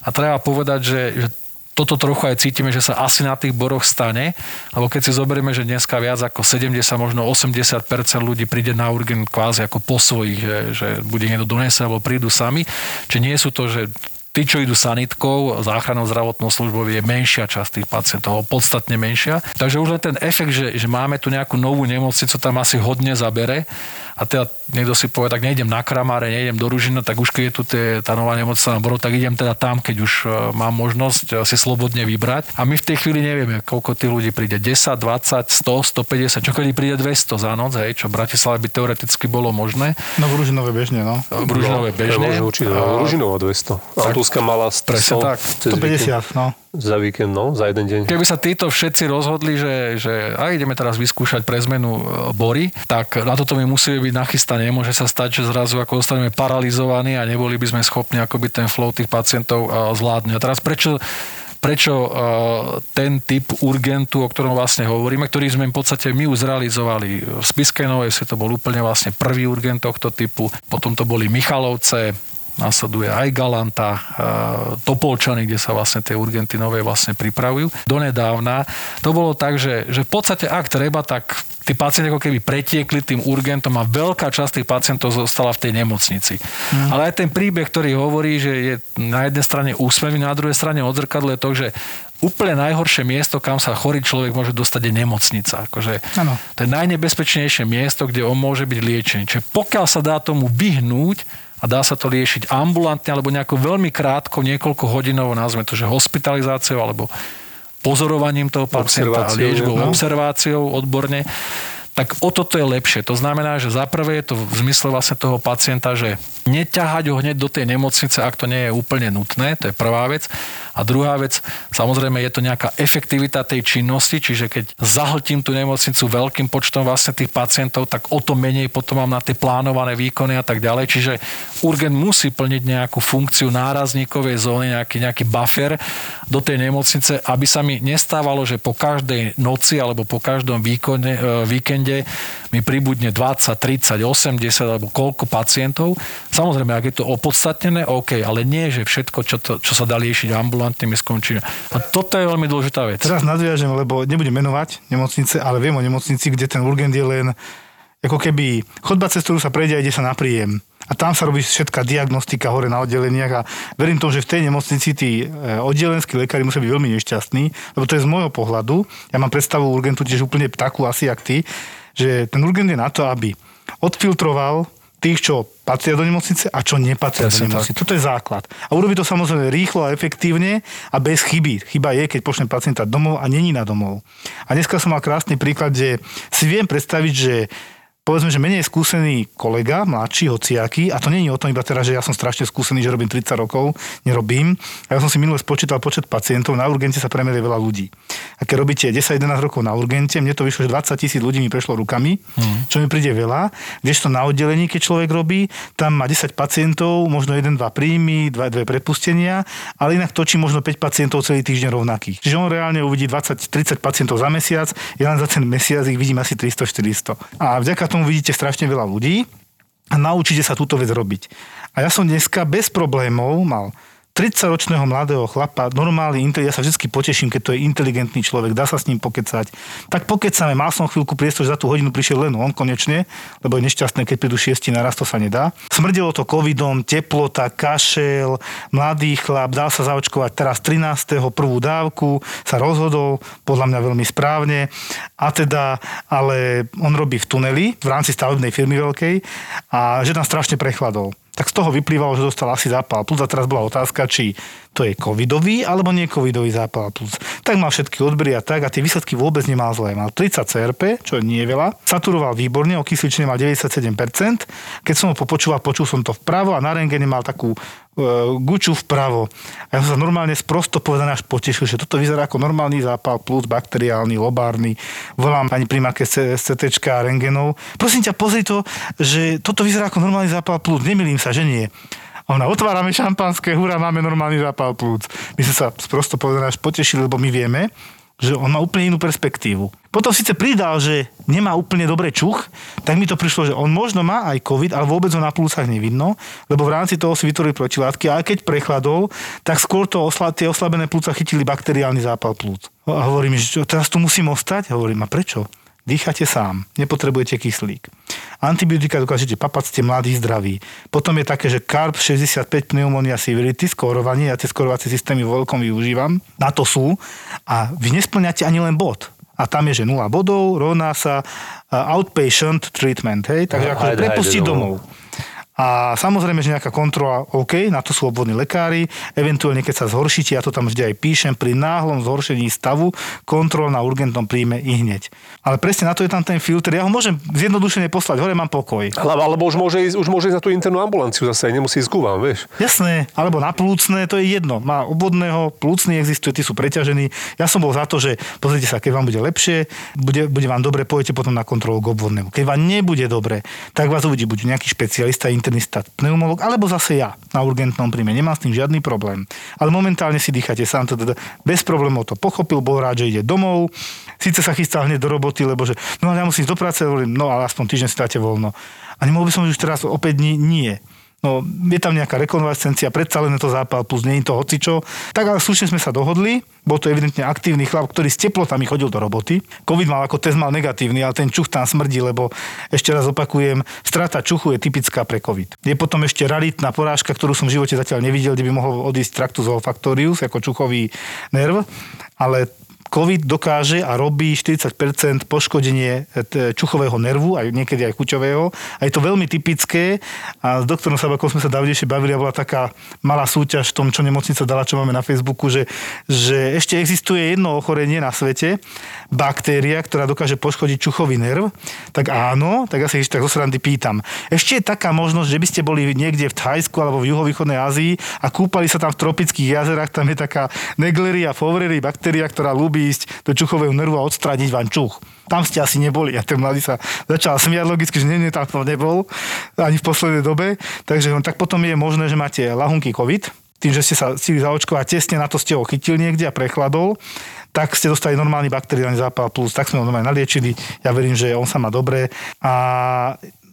A treba povedať, že, že toto trochu aj cítime, že sa asi na tých boroch stane, lebo keď si zoberieme, že dneska viac ako sedemdesiat, možno osemdesiat percent ľudí príde na urgent kvázi ako po svojich, že, že bude niekto donesť, alebo prídu sami. Čiže nie sú to, že tí, čo idú sanitkou, záchrannou zdravotnou službou je menšia časť tých pacientov, podstatne menšia. Takže už len ten efekt, že, že máme tu nejakú novú nemocnicu, tam asi hodne zabere. A teda niekto si povie, tak nejdem na Kramáre, nejdem do Ružina, tak už keď je tu tie, tá nová nemocnica na Boru, tak idem teda tam, keď už mám možnosť si slobodne vybrať. A my v tej chvíli nevieme, koľko tých ľudí príde. desať, dvadsať, sto, stopäťdesiat, čo keď príde dvesto za noc, hej, čo v Bratislave by teoreticky bolo možné. No v Ružinove bežne, no. V Ružinove bežne. V Ružinove dvesto. Antolská mala sto, stopäťdesiat, no. Za víkend, no, za jeden deň. Keby sa títo všetci rozhodli, že, že a ideme teraz vyskúšať pre zmenu Bory, tak na toto my musíme byť nachystané. Nemôže sa stať, že zrazu ako ostaneme paralizovaní a neboli by sme schopní akoby ten flow tých pacientov zvládnuť. A teraz prečo prečo uh, ten typ urgentu, o ktorom vlastne hovoríme, ktorý sme v podstate my už zrealizovali v Spišskej Novej Vsi, to bol úplne vlastne prvý urgent tohto typu, potom to boli Michalovce, nasleduje aj Galanta, Topolčany, kde sa vlastne tie urgenty nové vlastne pripravujú. Donedávna to bolo tak, že, že v podstate ak treba, tak tí pacienti ako keby pretiekli tým urgentom a veľká časť tých pacientov zostala v tej nemocnici. Mm. Ale aj ten príbeh, ktorý hovorí, že je na jednej strane úsmevný, na druhej strane odzrkadlo je to, že úplne najhoršie miesto, kam sa chorý človek môže dostať, je nemocnica. Akože to je najnebezpečnejšie miesto, kde on môže byť liečený. Čiže pokiaľ sa dá tomu vyhnúť a dá sa to riešiť ambulantne alebo nejako veľmi krátko, niekoľko hodinovo, nazveme to, že hospitalizáciou alebo pozorovaním toho pacienta, liečbou, no? observáciou odborne, tak o toto je lepšie. To znamená, že za prvé je to v zmysle vlastne toho pacienta, že neťahať ho hneď do tej nemocnice, ak to nie je úplne nutné, to je prvá vec. A druhá vec, samozrejme, je to nejaká efektivita tej činnosti, čiže keď zahltím tú nemocnicu veľkým počtom vlastne tých pacientov, tak o to menej potom mám na tie plánované výkony a tak ďalej. Čiže urgent musí plniť nejakú funkciu nárazníkovej zóny, nejaký, nejaký buffer do tej nemocnice, aby sa mi nestávalo, že po každej noci alebo po každom výkone, víkende mi pribudne dvadsať, tridsať, osemdesiat alebo koľko pacientov. Samozrejme, ak je to opodstatnené, OK, ale nie, že všetko, čo, to, čo sa dá liešiť ambulantne, tými skončíme. A toto je veľmi dôležitá vec. Teraz nadviažem, lebo nebudem menovať nemocnice, ale viem o nemocnici, kde ten urgent je len ako keby chodba, cez ktorú sa prejde a ide sa na príjem. A tam sa robí všetká diagnostika hore na oddeleniach a verím tomu, že v tej nemocnici tí oddelenskí lekári musia byť veľmi nešťastní, lebo to je z môjho pohľadu. Ja mám predstavu urgentu tiež úplne takú asi jak ty, že ten urgent je na to, aby odfiltroval tých, čo patria do nemocnice a čo nepatria do nemocnice. Toto je základ. A urobí to samozrejme rýchlo a efektívne a bez chyby. Chyba je, keď pošlem pacienta domov a není na domov. A dneska som mal krásny príklad, že si viem predstaviť, že povedzme, že menej skúsený kolega, mladší, hociaký, a to nie je o tom iba teraz, že ja som strašne skúsený, že robím tridsať rokov, nerobím. A ja som si minule spočítal počet pacientov, na urgente sa premerie veľa ľudí. A keď robíte desať jedenásť rokov na urgente, mne to vyšlo, že dvadsaťtisíc ľudí mi prešlo rukami, mm. čo mi príde veľa, kdežto na oddelení, keď človek robí, tam má desať pacientov, možno jeden, dva príjmy, dva, dva prepustenia, ale inak točí možno päť pacientov celý týždeň rovnakých. Čiže on reálne uvidí dvadsať tridsať pacientov za mesiac, ja len za ten mesiac ich vidím asi tristo štyristo. A vďaka tomu vidíte strašne veľa ľudí a naučíte sa túto vec robiť. A ja som dneska bez problémov mal tridsaťročného mladého chlapa, normálny, ja sa vždy poteším, keď to je inteligentný človek, dá sa s ním pokecať. Tak pokecáme, mal som chvíľku priestor, že za tú hodinu prišiel len on konečne, lebo je nešťastné, keď prídu šiesti naraz, to sa nedá. Smrdelo to covidom, teplota, kašel, mladý chlap, dal sa zaočkovať teraz trinásteho prvú dávku, sa rozhodol, podľa mňa veľmi správne, a teda, ale on robí v tuneli, v rámci stavebnej firmy veľkej, a že tam strašne prechladol. Tak z toho vyplývalo, že dostal asi zápal plúc a teraz bola otázka, či to je covidový alebo nie covidový zápal plúc. Tak mal všetky odbery a tak a tie výsledky vôbec nemal zlé. Mal tridsať C R P, čo nie je veľa, saturoval výborne, o kysličine mal deväťdesiatsedem percent, keď som ho popočúval, počul som to vpravo a na rentgene mal takú guču vpravo. A ja som sa normálne sprosto povedané až potešil, že toto vyzerá ako normálny zápal plus bakteriálny, lobárny. Volám pani primárke z cé téčka a rengenov. Prosím ťa, pozri to, že toto vyzerá ako normálny zápal plus. Nemýlim sa, že nie. Ona, otvárame šampanské, hurá, máme normálny zápal plúc. My sme sa sprosto povedané až potešili, lebo my vieme, že on má úplne inú perspektívu. Potom síce pridal, že nemá úplne dobré čuch, tak mi to prišlo, že on možno má aj COVID, ale vôbec ho na plúcach nevidno, lebo v rámci toho si vytvorili protilátky a aj keď prechladol, tak skôr to osla, tie oslabené plúca chytili bakteriálny zápal plúc. A hovorím, že teraz tu musím ostať? Hovorím, a prečo? Dýchate sám, nepotrebujete kyslík. Antibiotika dokážete papať, ste mladí, zdraví. Potom je také, že C U R B šesťdesiatpäť, pneumonia, severitis, skorovanie, ja tie skorovacie systémy vo veľkom využívam, na to sú a vy nesplňate ani len bod. A tam je, že nula bodov rovná sa outpatient treatment, hej, takže no, akože prepustiť domov. A samozrejme, že nejaká kontrola, OK, na to sú obvodní lekári, eventuálne keď sa zhoršíte, ja to tam vždy aj píšem, pri náhlom zhoršení stavu, kontrol na urgentnom príjme i hneď. Ale presne na to je tam ten filter, ja ho môžem zjednodušene poslať, hore mám pokoj. Ale, alebo už môže ísť, už môže ísť na tú internú ambulanciu zase, nemusí ísť ku vám, vieš. Jasné, alebo na plúcne, to je jedno, má obvodného, plúcny existuje, tí sú preťažení. Ja som bol za to, že pozrite sa, keď vám bude lepšie, bude, bude vám dobre, pôjdete potom na kontrolu k obvodnému. Keď vám nebude dobre, tak vás uvidí buď nejaký špecialista, internista, pneumolog, alebo zase ja na urgentnom príjme. Nemám s tým žiadny problém. Ale momentálne si dýchate sám, teda bez problémov to pochopil, bol rád, že ide domov. Síce sa chystal hneď do roboty, lebo že no ale ja musím ísť do práce, hovorím, no ale aspoň týždeň si dáte voľno. A nemohol by som už teraz o päť dní? Nie. No je tam nejaká rekonvalescencia, predsa len to zápal, plus nie je to hocičo. Tak ale slušne sme sa dohodli. Bol to evidentne aktívny chlap, ktorý s teplotami chodil do roboty. COVID mal ako test mal negatívny, ale ten čuch tam smrdí, lebo ešte raz opakujem, strata čuchu je typická pre COVID. Je potom ešte raritná porážka, ktorú som v živote zatiaľ nevidel, kde by mohol odísť tractus olfactorius ako čuchový nerv, ale COVID dokáže a robí štyridsať percent poškodenie čuchového nervu, aj niekedy aj chuťového. A je to veľmi typické. A s doktorom Sabakom sme sa dávnejšie bavili a bola taká malá súťaž v tom, čo nemocnica dala, čo máme na Facebooku, že, že ešte existuje jedno ochorenie na svete, baktéria, ktorá dokáže poškodiť čuchový nerv. Tak áno, tak ja sa ich tak zo srandy pýtam. Ešte je taká možnosť, že by ste boli niekde v Thajsku alebo v juhovýchodnej Ázii a kúpali sa tam v tropických jazerách, tam je taká Negleria fowleri, baktéria, ktorá ľúbi ísť do čuchového nervu a odstrániť vám čuch. Tam ste asi neboli. A ten mladý sa začal smiať logicky, že nie, nie, tam to nebol ani v poslednej dobe. Takže tak potom je možné, že máte ľahký COVID. Tým, že ste sa chceli zaočkovať tesne, na to ste ho chytil niekde a prechladol, tak ste dostali normálny bakteriálny zápal plus. Tak sme ho normálne naliečili. Ja verím, že on sa má dobre. A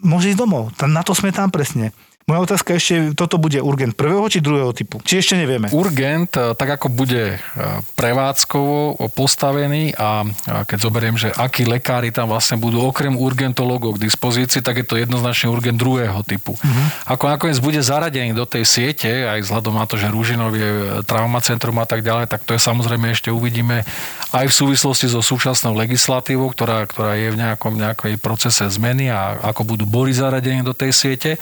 môže ísť domov. Na to sme tam presne. Moja otázka ešte, toto bude urgent prvého či druhého typu? Či ešte nevieme? Urgent, tak ako bude prevádzkovo postavený a keď zoberiem, že akí lekári tam vlastne budú okrem urgentológov k dispozícii, tak je to jednoznačne urgent druhého typu. Uh-huh. Ako nakoniec bude zaradený do tej siete, aj vzhľadom na to, že Ružinov je traumacentrum a tak ďalej, tak to je samozrejme ešte uvidíme aj v súvislosti so súčasnou legislatívou, ktorá, ktorá je v nejakom nejakej procese zmeny a ako budú Bory zaradení do tej siete.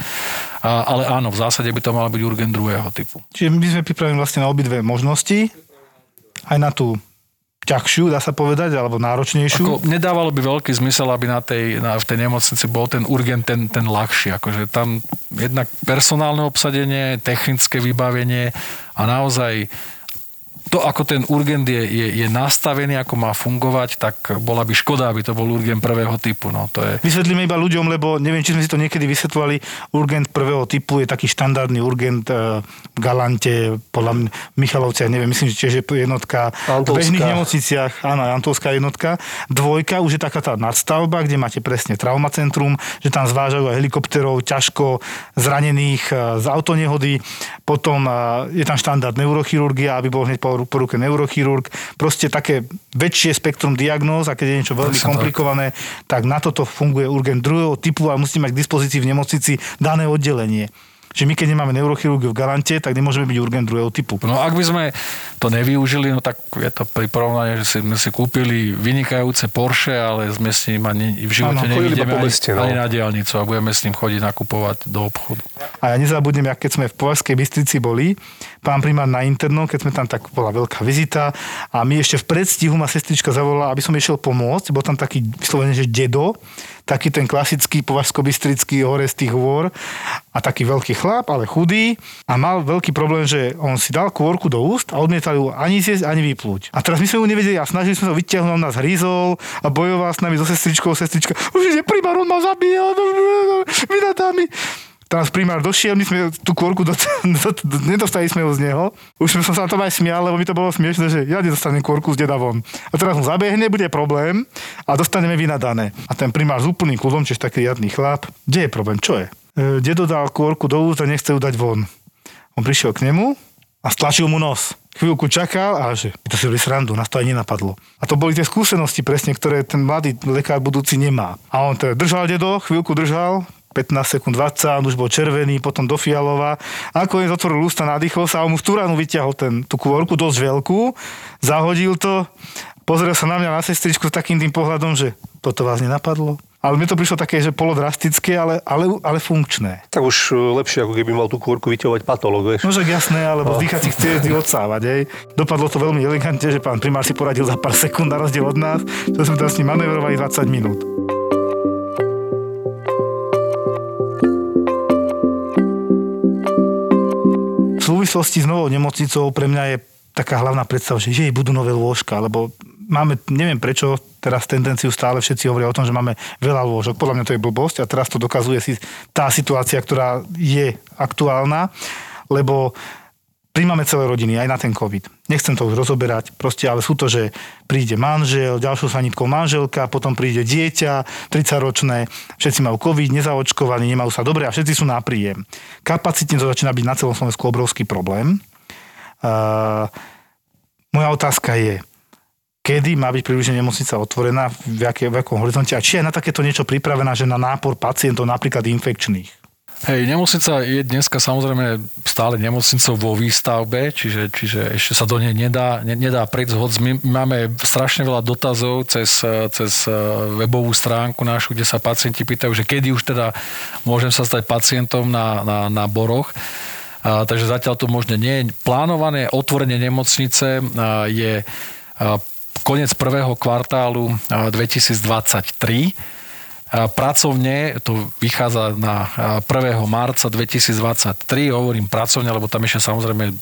A, ale áno, v zásade by to malo byť urgent druhého typu. Čiže my sme pripravili vlastne na obidve možnosti, aj na tú ťažšiu, dá sa povedať, alebo náročnejšiu. Ako, nedávalo by veľký zmysel, aby na tej, na, v tej nemocnici bol ten urgent, ten, ten ľahší. Akože tam jednak personálne obsadenie, technické vybavenie a naozaj to, ako ten urgent je, je, je nastavený, ako má fungovať, tak bola by škoda, aby to bol urgent prvého typu. No, to je... Vysvetlíme iba ľuďom, lebo neviem, či sme si to niekedy vysvetlovali. Urgent prvého typu je taký štandardný urgent v e, Galante, podľa Michalovce, neviem, myslím, že tiež je jednotka. Antolská. V bežných nemocniciach, áno, Antolská jednotka. Dvojka už je taká tá nadstavba, kde máte presne traumacentrum, že tam zvážajú aj helikopterov, ťažko zranených e, z autonehody. Potom e, je tam štandard neurochirurgia, aby bol hneď po po ruke neurochirurg, proste také väčšie spektrum diagnóz a keď je niečo veľmi komplikované, tak na toto funguje urgent druhého typu a musí mať k dispozícii v nemocnici dané oddelenie. Čiže my, keď nemáme neurochirurgiu v Galante, tak nemôžeme byť urgent druhého typu. No ak by sme to nevyužili, no tak je to pri porovnaní, že si, my si kúpili vynikajúce Porsche, ale sme s ním ani v živote ano, nevidíme poleste, ani, no. ani na diaľnicu a budeme s ním chodiť nakupovať do obchodu. A ja nezabudnem, jak keď sme v Považskej Bystrici boli, pán primár na internom, keď sme tam, tak bola veľká vizita a my ešte v predstihu ma sestrička zavolala, aby som išiel pomôcť, bol tam taký vyslovene, že dedo, taký ten klasický považsko-bystrický hore z tých hôr a taký veľký chlap, ale chudý a mal veľký problém, že on si dal kôrku do úst a odmietal ju ani zjesť, ani vyplúť. A teraz my sme ju nevedeli a snažili sme sa vyťahnuť, on nás hryzol a bojoval s nami so sestričkou, sestrička, už ide primár, on ma zabíja, vynatami. Teraz primár došiel, my sme tú kôrku do, do, do, nedostali sme ju z neho. Už som sa na tom aj smial, lebo mi to bolo smiešné, že ja nedostanem kôrku z deda von. A teraz mu zabehne, bude problém a dostaneme vynadané. A ten primár s úplným kľudom, čiže taký riadny chlap, kde je problém, čo je? E, dedo dal kôrku do úst a nechce ju dať von. On prišiel k nemu a stlačil mu nos. Chvíľku čakal a že to si boli srandu, nás to aj nenapadlo. A to boli tie skúsenosti presne, ktoré ten mladý lekár budúci nemá. A on teda držal dedo, chvíľku držal, pätnásť sekúnd, dvadsať, on už bol červený, potom do fialová. Ako je otvoril ústa, nadýchol sa a on mu v tú ránu vyťahol ten, tú kôrku, dosť veľkú, zahodil to, pozrel sa na mňa, na sestričku s takým tým pohľadom, že toto vás nenapadlo. Ale mi to prišlo také, že polodrastické, ale, ale, ale funkčné. Tak už lepšie, ako keby mal tú kôrku vyťahovať patológ, vieš. No, že jasné, alebo z dýchacích ciest ju odsávať, hej. Dopadlo to veľmi elegantne, že pán primár si poradil za pár sekúnd na rozdiel od nás, že sme tam s ním manévrovali dvadsať minút. V súvislosti s novou nemocnicou pre mňa je taká hlavná predstava, že jej budú nové lôžka, lebo máme, neviem prečo, teraz tendenciu stále všetci hovoria o tom, že máme veľa lôžok. Podľa mňa to je blbosť a teraz to dokazuje si tá situácia, ktorá je aktuálna, lebo prijímame celé rodiny aj na ten COVID. Nechcem to už rozoberať, proste, ale sú to, že príde manžel, ďalšou sanitkou manželka, potom príde dieťa, tridsaťročné, všetci majú COVID, nezaočkovaní, nemajú sa dobre a všetci sú na príjem. Kapacitne to začína byť na celom Slovensku obrovský problém. Uh, moja otázka je, kedy má byť približne nemocnica otvorená, v, jaké, v jakom horizonte a či je na takéto niečo pripravená, že na nápor pacientov, napríklad infekčných? Hej, nemocnica je dneska samozrejme stále nemocnicou vo výstavbe, čiže, čiže ešte sa do nej nedá, nedá prejsť zhod. My máme strašne veľa dotazov cez, cez webovú stránku našu, kde sa pacienti pýtajú, že kedy už teda môžem sa stať pacientom na, na, na Boroch. A, takže zatiaľ to možno nie je. Plánované otvorenie nemocnice a, je a, koniec prvého kvartálu a, dvetisícdvadsaťtri. Pracovne, to vychádza na prvého marca dvetisícdvadsaťtri, hovorím pracovne, lebo tam ešte samozrejme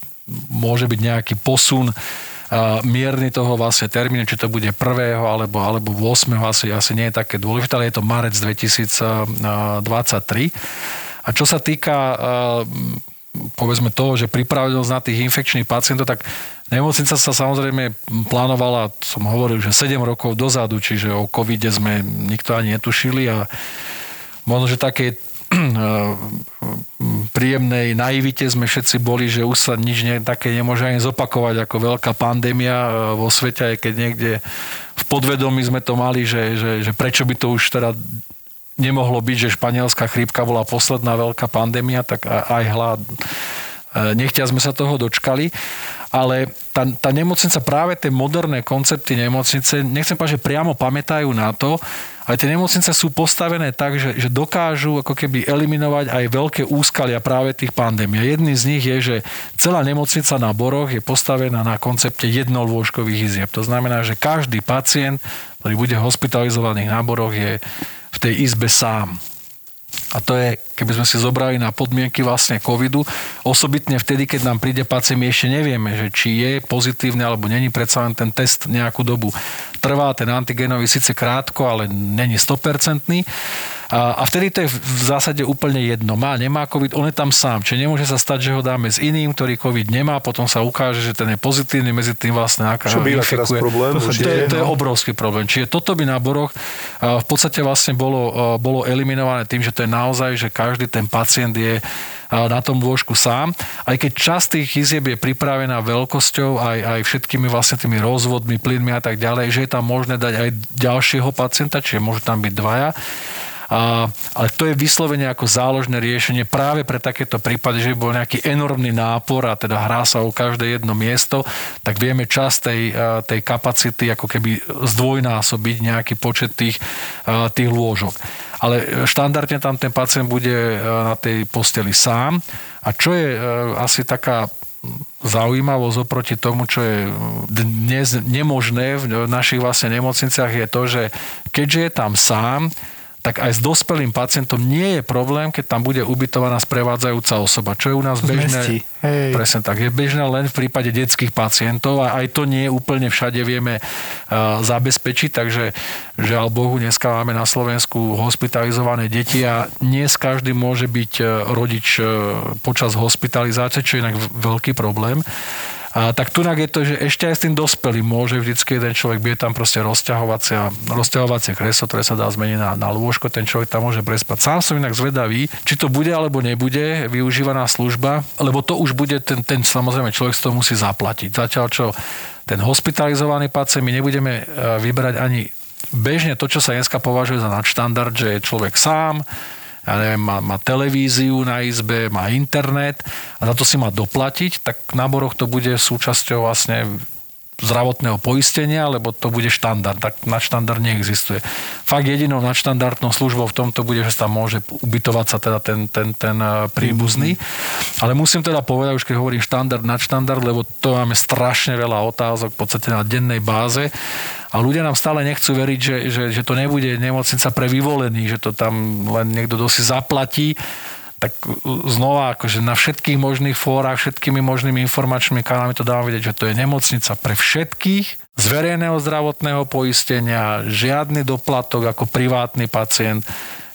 môže byť nejaký posun mierny toho vlastne termínu, či to bude prvého alebo, alebo ôsmeho, asi, asi nie je také dôležité, ale je to marec dvetisícdvadsaťtri. A čo sa týka povedzme toho, že pripravenosť na tých infekčných pacientov, tak nemocnica sa samozrejme plánovala, som hovoril, že sedem rokov dozadu, čiže o covide sme nikto ani netušili a možno, že také príjemnej naivite sme všetci boli, že už sa nič ne, také nemôže ani zopakovať ako veľká pandémia vo svete, aj keď niekde v podvedomí sme to mali, že, že, že prečo by to už teda nemohlo byť, že španielská chrípka bola posledná veľká pandémia, tak aj hlad. Nechtia sme sa toho dočkali, ale tá, tá nemocnica, práve tie moderné koncepty nemocnice, nechcem povedať, že priamo pamätajú na to, ale tie nemocnice sú postavené tak, že, že dokážu ako keby eliminovať aj veľké úskalia práve tých pandémií. Jedným z nich je, že celá nemocnica na Boroch je postavená na koncepte jednolôžkových izieb. To znamená, že každý pacient, ktorý bude hospitalizovaný na Boroch, je v tej izbe sám. A to je, keby sme si zobrali na podmienky vlastne covidu, osobitne vtedy, keď nám príde pacient, ešte nevieme, že či je pozitívny alebo není, predsa len ten test nejakú dobu trvá, ten antigenový síce krátko, ale není sto percent. A, a vtedy to je v zásade úplne jedno. Má, nemá COVID, on je tam sám. Čiže nemôže sa stať, že ho dáme s iným, ktorý COVID nemá, potom sa ukáže, že ten je pozitívny, medzi tým vlastne nákaža. Čo býva teraz problém? To, to, je, to je obrovský problém. Čiže toto by na Boroch v podstate vlastne bolo, bolo eliminované tým, že to je naozaj, že každý ten pacient je na tom lôžku sám, aj keď časť tých izieb je pripravená veľkosťou aj, aj všetkými vlastne tými rozvodmi, plynmi a tak ďalej, že je tam možné dať aj ďalšieho pacienta, čiže môžu tam byť dvaja. A, ale to je vyslovene ako záložné riešenie práve pre takéto prípady, že by bol nejaký enormný nápor a teda hrá sa o každé jedno miesto, tak vieme časť tej, tej kapacity ako keby zdvojnásobiť nejaký počet tých, tých lôžok. Ale štandardne tam ten pacient bude na tej posteli sám. A čo je asi taká zaujímavosť oproti tomu, čo je dnes nemožné v našich vlastne nemocniciach, je to, že keďže je tam sám, tak aj s dospelým pacientom nie je problém, keď tam bude ubytovaná sprevádzajúca osoba. Čo je u nás bežné? Presne tak. Je bežné len v prípade detských pacientov a aj to nie úplne všade vieme uh, zabezpečiť, takže žiaľ Bohu, dneska máme na Slovensku hospitalizované deti a nie s každým môže byť rodič uh, počas hospitalizácie, čo je inak veľký problém. A tak tunak je to, že ešte aj s tým dospelým môže vždycky jeden človek, bude tam proste rozťahovacie kreslo, ktoré sa dá zmeniť na, na lôžko, ten človek tam môže prespať. Sám som inak zvedavý, či to bude alebo nebude využívaná služba, lebo to už bude, ten, ten samozrejme človek z toho musí zaplatiť. Zatiaľ čo ten hospitalizovaný pacient, my nebudeme vyberať ani bežne to, čo sa dneska považuje za nadštandard, že je človek sám, ja neviem, má, má televíziu na izbe, má internet a za to si má doplatiť, tak na Boroch to bude súčasťou vlastne zdravotného poistenia, lebo to bude štandard. Tak nadštandard neexistuje. Fakt jedinou nadštandardnou službou v tomto bude, že tam môže ubytovať sa teda ten, ten, ten príbuzný. Ale musím teda povedať, už keď hovorím štandard, nadštandard, lebo to máme strašne veľa otázok v podstate na dennej báze. A ľudia nám stále nechcú veriť, že, že, že to nebude nemocnica pre vyvolených, že to tam len niekto dosi zaplatí. Tak znova, akože na všetkých možných fórach, všetkými možnými informačnými kanálmi to dávam vidieť, že to je nemocnica pre všetkých, z verejného zdravotného poistenia, žiadny doplatok ako privátny pacient.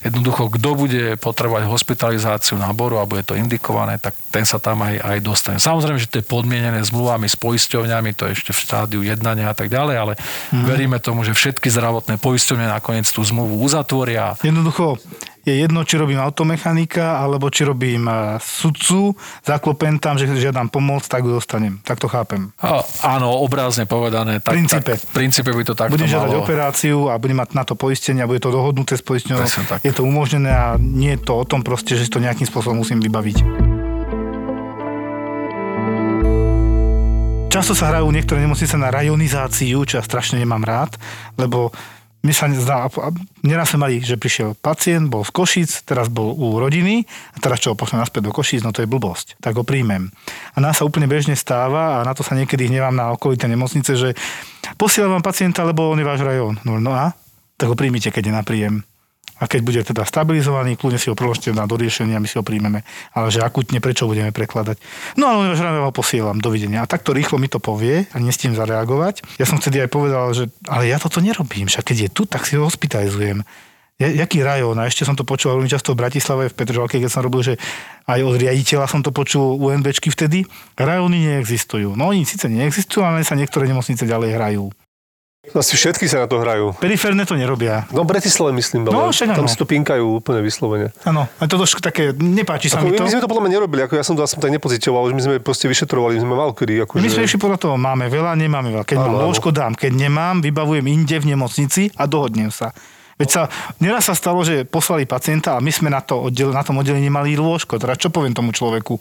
Jednoducho, kto bude potrebovať hospitalizáciu na Boru a bude to indikované, tak ten sa tam aj, aj dostane. Samozrejme, že to je podmienené zmluvami s poisťovňami, to je ešte v štádiu jednania a tak ďalej, ale mm. veríme tomu, že všetky zdravotné poisťovne nakoniec tú zmluvu uzatvoria. Jednoducho, je jedno, či robím automechanika, alebo či robím sudcu, zaklopem tam, že žiadam pomoc, tak ju dostanem. Tak to chápem. A, áno, obrázne povedané. V princípe. V princípe by to takto malo. Budem žiadať operáciu a budem mať na to poistenie a bude to dohodnuté s poistením. Je to umožnené a nie je to o tom proste, že si to nejakým spôsobom musím vybaviť. Často sa hrajú niektoré nemocnice na rajonizáciu, čo ja strašne nemám rád, lebo my sa nezdá, neraz sme mali, že prišiel pacient, bol z Košíc, teraz bol u rodiny a teraz čo ho pošlem naspäť do Košíc, no to je blbosť, tak ho príjmem. A nás sa úplne bežne stáva a na to sa niekedy hnevám na okolité nemocnice, že posielam vám pacienta, lebo on je váš rajón. No, no a? Tak ho príjmite, keď je na príjem. A keď bude teda stabilizovaný, kľudne si ho preložte na doriešenie a my si ho príjmeme. Ale že akutne, prečo budeme prekladať? No ale váš rajón ho posielam, dovidenia. A takto rýchlo mi to povie a nestím zareagovať. Ja som vtedy aj povedal, že ale ja toto nerobím, však keď je tu, tak si ho hospitalizujem. Jaký rajón? A ešte som to počul veľmi často v Bratislave, v Petržalke, keď som robil, že aj od riaditeľa som to počul UNBčky vtedy. Rajóny neexistujú. No oni síce neexistujú, ale sa niektoré nemocnice ďalej hrajú. Asi všetky sa na to hrajú. Periférne to nerobia. No Bratislave myslím, ale no, tam si to pinkajú úplne vyslovene. Áno, ale to trošku také, nepáči sa ako mi to. My sme to podľa mňa nerobili, ako ja som to asi tak nepozitoval, že my sme proste vyšetrovali, my sme mal kedy. Akože... My sme išli podľa toho, máme veľa, nemáme veľa. Keď mám lôžko, dám. Keď nemám, vybavujem inde v nemocnici a dohodnem sa. Veď sa, neraz sa stalo, že poslali pacienta a my sme na, to oddel, na tom oddelení mali lôžko. Teda čo poviem tomu človeku?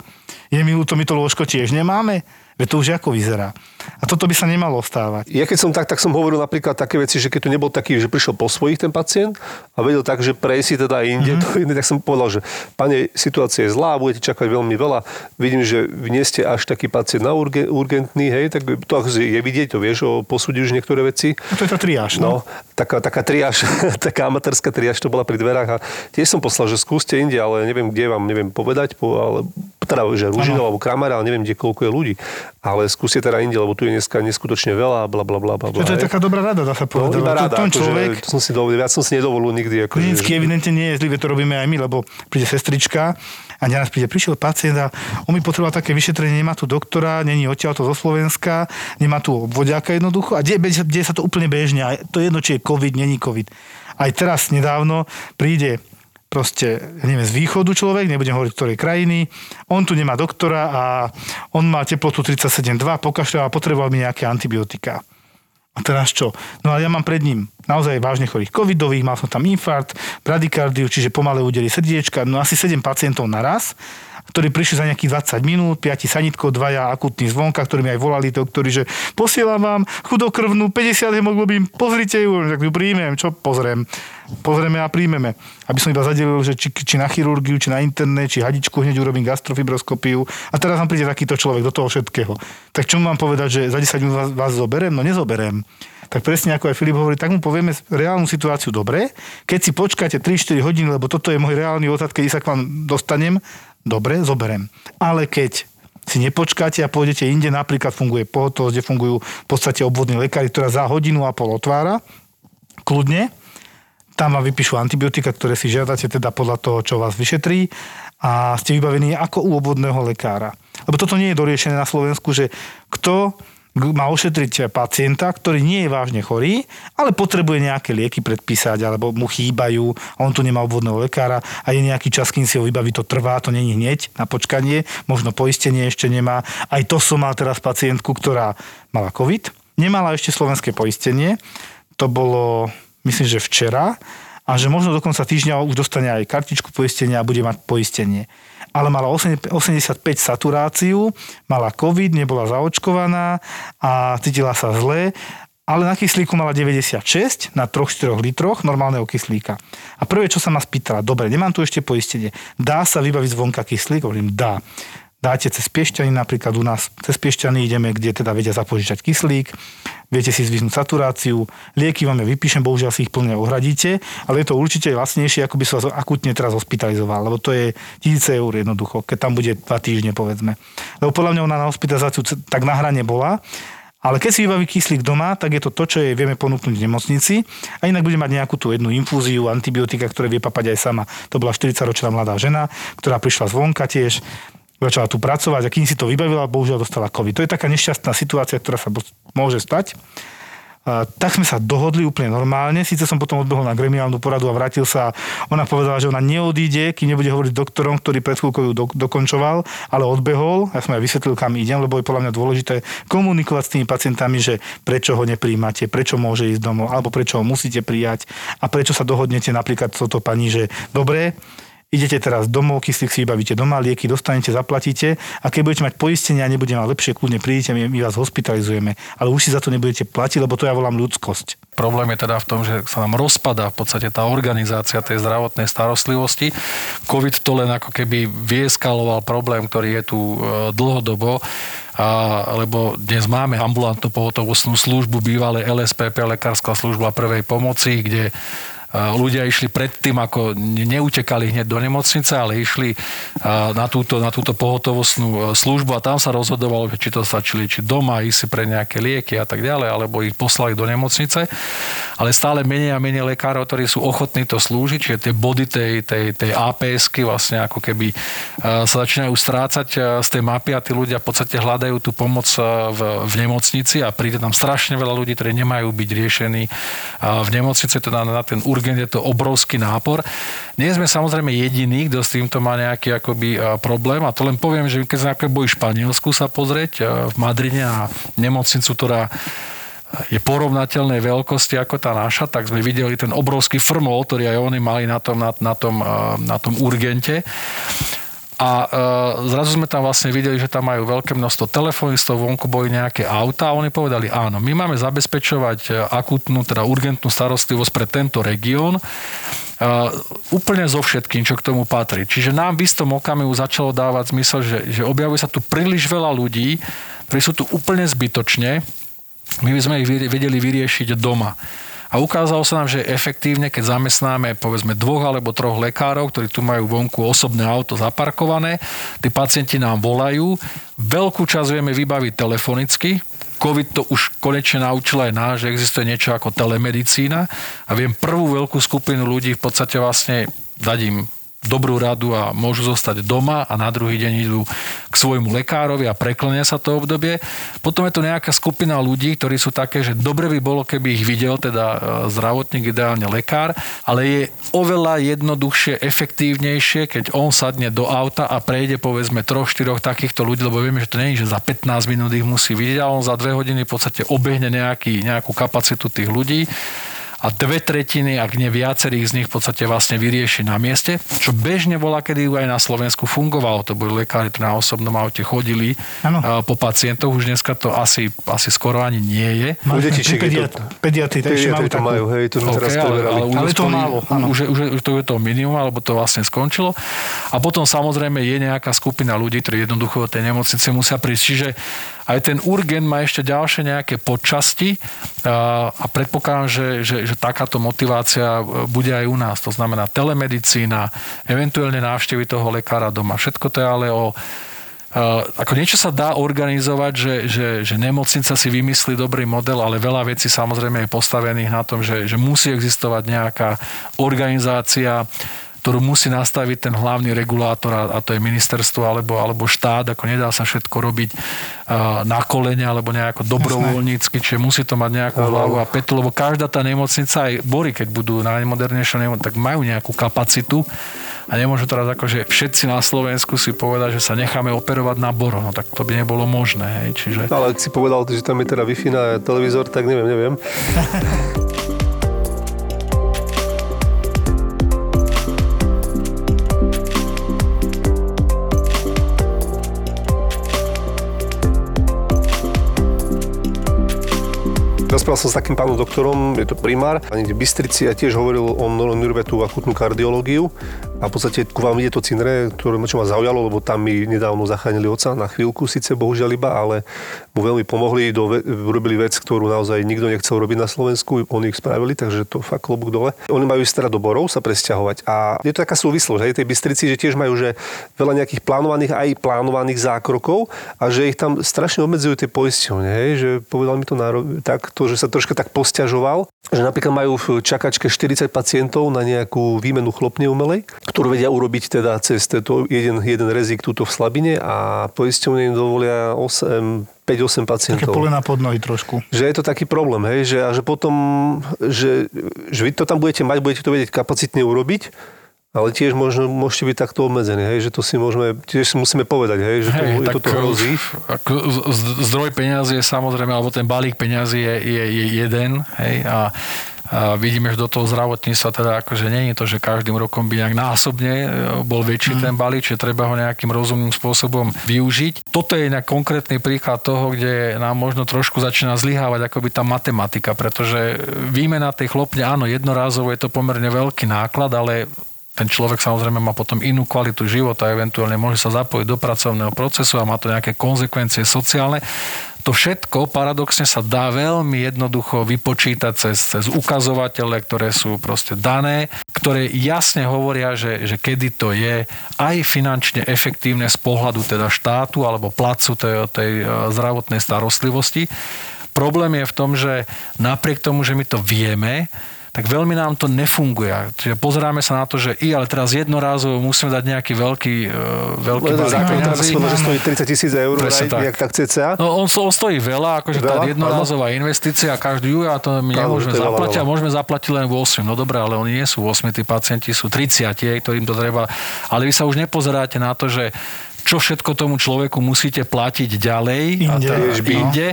Je mi ľúto, my to lôžko tiež nemáme. Veď to už ako vyzerá. A toto by sa nemalo stávať. Ja keď som tak, tak som hovoril napríklad také veci, že keď tu nebol taký, že prišiel po svojich ten pacient a vedel tak, že prejsi teda inde, mm-hmm. to inde, tak som povedal, že pane, situácia je zlá, budete čakať veľmi veľa, vidím, že vy nie ste až taký pacient na urgen, urgentný, hej, tak to je vidieť, to vieš, posúdi už niektoré veci. A to je tá triáž, no. no taká, taká triáž, taká amatérska triáž, to bola pri dverách a tiež som poslal, že skúste inde, ale neviem, kde vám neviem povedať, ale teda, že Ružinov alebo Kramara, ale neviem, kde koľko je ľudí. Ale skúste teda inde, lebo tu je dneska neskutočne veľa a bla bla bla bla. To je taká dobrá rada, dá sa povedať. No, rada, to, akože, človek, to som si dovolil, ja som si nedovolil nikdy. Akože, klinicky že... evidentne nie je zlý, to robíme aj my, lebo príde sestrička a naraz príde prišiel pacient a on mi potreboval také vyšetrenie, nemá tu doktora, není odtiaľto zo Slovenska, nemá tu obvodiaka jednoducho a deje, deje sa to úplne bežne. A to je jedno, či je COVID, není COVID. Aj teraz nedávno príde proste, neviem, z východu človek, nebudem hovoriť ktorej krajiny, on tu nemá doktora a on má teplotu tridsaťsedem celá dva, pokašľal a potreboval mi nejaké antibiotika. A teraz čo? No ale ja mám pred ním naozaj vážne chorých covidových, mal som tam infarkt, bradykardiu, čiže pomalé údery srdiečka, no asi sedem pacientov naraz, ktorí prišli za nejakých dvadsať minút, päť sanitkov, dvaja akutní zvonka, ktorí mi aj volali, to, ktorí, že posielam vám chudokrvnú, päťdesiat hemoglobín, pozrite ju, tak ju príjmem, čo pozriem. Pozrieme a príjmeme. Aby som iba zadelil, že či, či na chirurgiu, či na internet, či hadičku, hneď urobím gastrofibroskopiu. A teraz vám príde takýto človek do toho všetkého. Tak čo mu mám povedať, že za desať minút vás, vás zoberiem? No nezoberiem. Tak presne ako aj Filip hovorí, tak mu povieme reálnu situáciu dobre. Keď si počkáte tri až štyri hodiny, lebo toto je môj reálny odhad, keď sa k vám dostanem, dobre, zoberiem. Ale keď si nepočkáte a pôjdete inde, napríklad funguje pohotovosť, kde fungujú v podstate obvodní lekári, ktorá za hodinu a pol otvára, kľudne, tam vám vypíšu antibiotika, ktoré si žiadate teda podľa toho, čo vás vyšetrí a ste vybavení ako u obvodného lekára. Lebo toto nie je doriešené na Slovensku, že kto má ošetriť pacienta, ktorý nie je vážne chorý, ale potrebuje nejaké lieky predpísať, alebo mu chýbajú a on tu nemá obvodného lekára a je nejaký čas, kým si ho vybaví, to trvá, to není hneď na počkanie, možno poistenie ešte nemá. Aj to som mal teraz pacientku, ktorá mala COVID, nemala ešte slovenské poistenie, to bolo myslím, že včera a že možno do konca týždňa už dostane aj kartičku poistenia a bude mať poistenie. Ale mala osemdesiatpäť saturáciu, mala COVID, nebola zaočkovaná a cítila sa zle, ale na kyslíku mala deväťdesiatšesť na tri až štyri litroch normálneho kyslíka. A prvé, čo sa ma spýtala, dobre, nemám tu ešte poistenie, dá sa vybaviť zvonka kyslík? Hovorím, dá. Dáte cez Piešťany, napríklad u nás cez Piešťany ideme, kde teda vedia zapožičať kyslík, viete si zvyznúť saturáciu, lieky vám ja vypíšem, bohužiaľ si ich plne ohradíte, ale je to určite lacnejšie, ako by som vás akutne teraz hospitalizoval, lebo to je tisíce eur jednoducho, keď tam bude dva týždne, povedzme. Lebo podľa mňa ona na hospitalizáciu tak na hrane bola, ale keď si vybaví kyslík doma, tak je to to, čo jej vieme ponúknuť v nemocnici a inak bude mať nejakú tú jednu infúziu antibiotika, ktoré vie papať aj sama. To bola štyridsaťročná mladá žena, ktorá prišla zvonka tiež, začala tu pracovať a kým si to vybavila, bohužiaľ dostala COVID. To je taká nešťastná situácia, ktorá sa môže stať. A tak sme sa dohodli úplne normálne. Síce som potom odbehol na gremiálnu poradu a vrátil sa. Ona povedala, že ona neodíde, kým nebude hovoriť s doktorom, ktorý pred chvíľkou ju do, dokončoval, ale odbehol. Ja som aj vysvetlil, kam idem, lebo je podľa mňa dôležité komunikovať s tými pacientami, že prečo ho nepríjmate, prečo môže ísť domov, alebo prečo ho musíte prijať a prečo sa dohodnete napríklad s touto pani, že dobre, idete teraz domov, kyslík si vybavíte doma, lieky dostanete, zaplatíte a keď budete mať poistenie a nebude mať lepšie, kľudne prídete, my, my vás hospitalizujeme, ale už si za to nebudete platiť, lebo to ja volám ľudskosť. Problém je teda v tom, že sa nám rozpadá v podstate tá organizácia tej zdravotnej starostlivosti. COVID to len ako keby vyeskaloval problém, ktorý je tu dlhodobo. A, lebo dnes máme ambulantnú pohotovostnú službu, bývalé el es pé pé, lekárska služba prvej pomoci, kde ľudia išli pred tým, ako neutekali hneď do nemocnice, ale išli na túto, na túto pohotovostnú službu a tam sa rozhodovalo, či to stačí liečiť doma, ísť si pre nejaké lieky a tak ďalej, alebo ich poslali do nemocnice. Ale stále menej a menej lekárov, ktorí sú ochotní to slúžiť, čiže tie body tej, tej, tej á pé esky vlastne ako keby sa začínajú strácať z tej mapy a tí ľudia v podstate hľadajú tú pomoc v, v nemocnici a príde tam strašne veľa ľudí, ktorí nemajú byť riešení v nemocnici, teda na ten urgent je to obrovský nápor. Nie sme samozrejme jediní, kto s týmto má nejaký akoby problém a to len poviem, že keď sa ako bojí Španielsku sa pozrieť v Madride na nemocnicu, ktorá je porovnateľnej veľkosti ako tá naša, tak sme videli ten obrovský frmol, ktorý aj oni mali na tom, na, na tom, na tom urgente. a e, zrazu sme tam vlastne videli, že tam majú veľké množstvo telefonistov, vonku boli nejaké autá a oni povedali, áno, my máme zabezpečovať akútnu, teda urgentnú starostlivosť pre tento región Uh, úplne so všetkým, čo k tomu patrí. Čiže nám v istom okamihu začalo dávať zmysel, že, že objavuje sa tu príliš veľa ľudí, ktorí sú tu úplne zbytočne, my by sme ich vedeli vyriešiť doma. A ukázalo sa nám, že efektívne, keď zamestnáme povedzme dvoch alebo troch lekárov, ktorí tu majú vonku osobné auto zaparkované, tí pacienti nám volajú, veľkú časť vieme vybaviť telefonicky, COVID to už konečne naučila aj nás, že existuje niečo ako telemedicína a viem prvú veľkú skupinu ľudí v podstate vlastne dať im dobrú radu a môžu zostať doma a na druhý deň idú k svojmu lekárovi a preklenia sa to obdobie. Potom je tu nejaká skupina ľudí, ktorí sú také, že dobre by bolo, keby ich videl teda zdravotník, ideálne lekár, ale je oveľa jednoduchšie, efektívnejšie, keď on sadne do auta a prejde povedzme troch, štyroch takýchto ľudí, lebo vieme, že to nie je, že za pätnásť minút ich musí vidieť, a on za dve hodiny v podstate obehne nejaký, nejakú kapacitu tých ľudí. A dve tretiny, ak nie viacerých z nich v podstate vlastne vyrieši na mieste, čo bežne bola, kedy aj na Slovensku fungovalo. To boli lekári, ktorí na osobnom aute chodili ano. po pacientoch. Už dneska to asi, asi skoro ani nie je. U detičiek je to... Pediatri, pediatri majú to takú... majú, hej, to sme okay, teraz povedali. Ale, ale, ale to málo. Už, už, už to je to minimum, alebo to vlastne skončilo. A potom samozrejme je nejaká skupina ľudí, ktorí jednoducho do tej nemocnice musia prísť. Čiže aj ten urgent má ešte ďalšie nejaké podčasti a, a predpokladám, že, že, že takáto motivácia bude aj u nás. To znamená telemedicína, eventuálne návštevy toho lekára doma. Všetko to je ale o... Uh, ako niečo sa dá organizovať, že, že, že nemocnica si vymyslí dobrý model, ale veľa vecí samozrejme je postavených na tom, že, že musí existovať nejaká organizácia, ktorú musí nastaviť ten hlavný regulátor, a to je ministerstvo alebo, alebo štát, ako nedá sa všetko robiť uh, na kolene alebo nejako dobrovoľnícky, čiže musí to mať nejakú hlavu a petu, lebo každá tá nemocnica, aj Bory, keď budú najmodernejšie, tak majú nejakú kapacitu a nemôžu teraz akože všetci na Slovensku si povedať, že sa necháme operovať na Boro, no tak to by nebolo možné. Hej. Čiže... Ale ak si povedal, že tam je teda Wi-Fi na televízor, tak neviem, neviem. Rozprával som s takým pánom doktorom, je to primár, a niekde v Bystrici, a tiež hovoril o neurovetu akutnú kardiológiu. A v podstate ku vám ide to cinre, ktoré čo ma zaujalo, lebo tam mi nedávno zachránili otca na chvíľku, síce bohužiaľ iba, ale mu veľmi pomohli, do, robili vec, ktorú naozaj nikto nechcel robiť na Slovensku, oni ich spravili, takže to fakt klobúk dole. Oni majú ísť teda do Borov sa presťahovať a je to taká súvislosť, hej, tej Bystrici, že tiež majú že veľa nejakých plánovaných aj plánovaných zákrokov a že ich tam strašne obmedzujú tie poisťovne, hej, že povedal mi to náro... takto, že sa troška tak posťažoval, že napríklad majú v čakačke štyridsať pacientov na nejakú výmenu chlopne umelej, ktorú vedia urobiť teda cez tento jeden, jeden rezik tuto v slabine a poisťovne im dovolia osem päť osem pacientov. Také pole na podnohy trošku. Že je to taký problém, hej, že, a že potom, že, že vy to tam budete mať, budete to vedieť kapacitne urobiť, ale tiež možno, môžete byť takto obmedzení, hej, že to si môžeme, tiež si musíme povedať, hej, že to, hej, je toto hrozí. Zdroj peňazí je samozrejme, alebo ten balík peňazí je, je, je jeden, hej, a a vidíme, že do toho zdravotníctva teda akože nie je to, že každým rokom by nejak násobne bol väčší mm. ten balík, čiže treba ho nejakým rozumným spôsobom využiť. Toto je nejak konkrétny príklad toho, kde nám možno trošku začína zlyhávať akoby tá matematika, pretože výmena tej chlopne, áno, jednorázovo je to pomerne veľký náklad, ale ten človek samozrejme má potom inú kvalitu života, eventuálne môže sa zapojiť do pracovného procesu a má to nejaké konzekvencie sociálne. To všetko paradoxne sa dá veľmi jednoducho vypočítať cez, cez ukazovatele, ktoré sú proste dané, ktoré jasne hovoria, že, že kedy to je aj finančne efektívne z pohľadu teda štátu alebo placu tej, tej zdravotnej starostlivosti. Problém je v tom, že napriek tomu, že my to vieme, tak veľmi nám to nefunguje. Čiže pozeráme sa na to, že i, ale teraz jednorázovo musíme dať nejaký veľký veľký balík peňazí. Že stojí tridsať tisíc eur, nejak tak cca. No on, on stojí veľa, akože veľa? Tá jednorazová ano. Investícia, každý ju, a to my Kálo, nemôžeme to zaplatiť veľa. A môžeme zaplatiť len v osem. No dobré, ale oni nie sú osem, tí pacienti sú tridsať, ktorým to treba. Ale vy sa už nepozeráte na to, že čo všetko tomu človeku musíte platiť ďalej inde. A, tá, inde.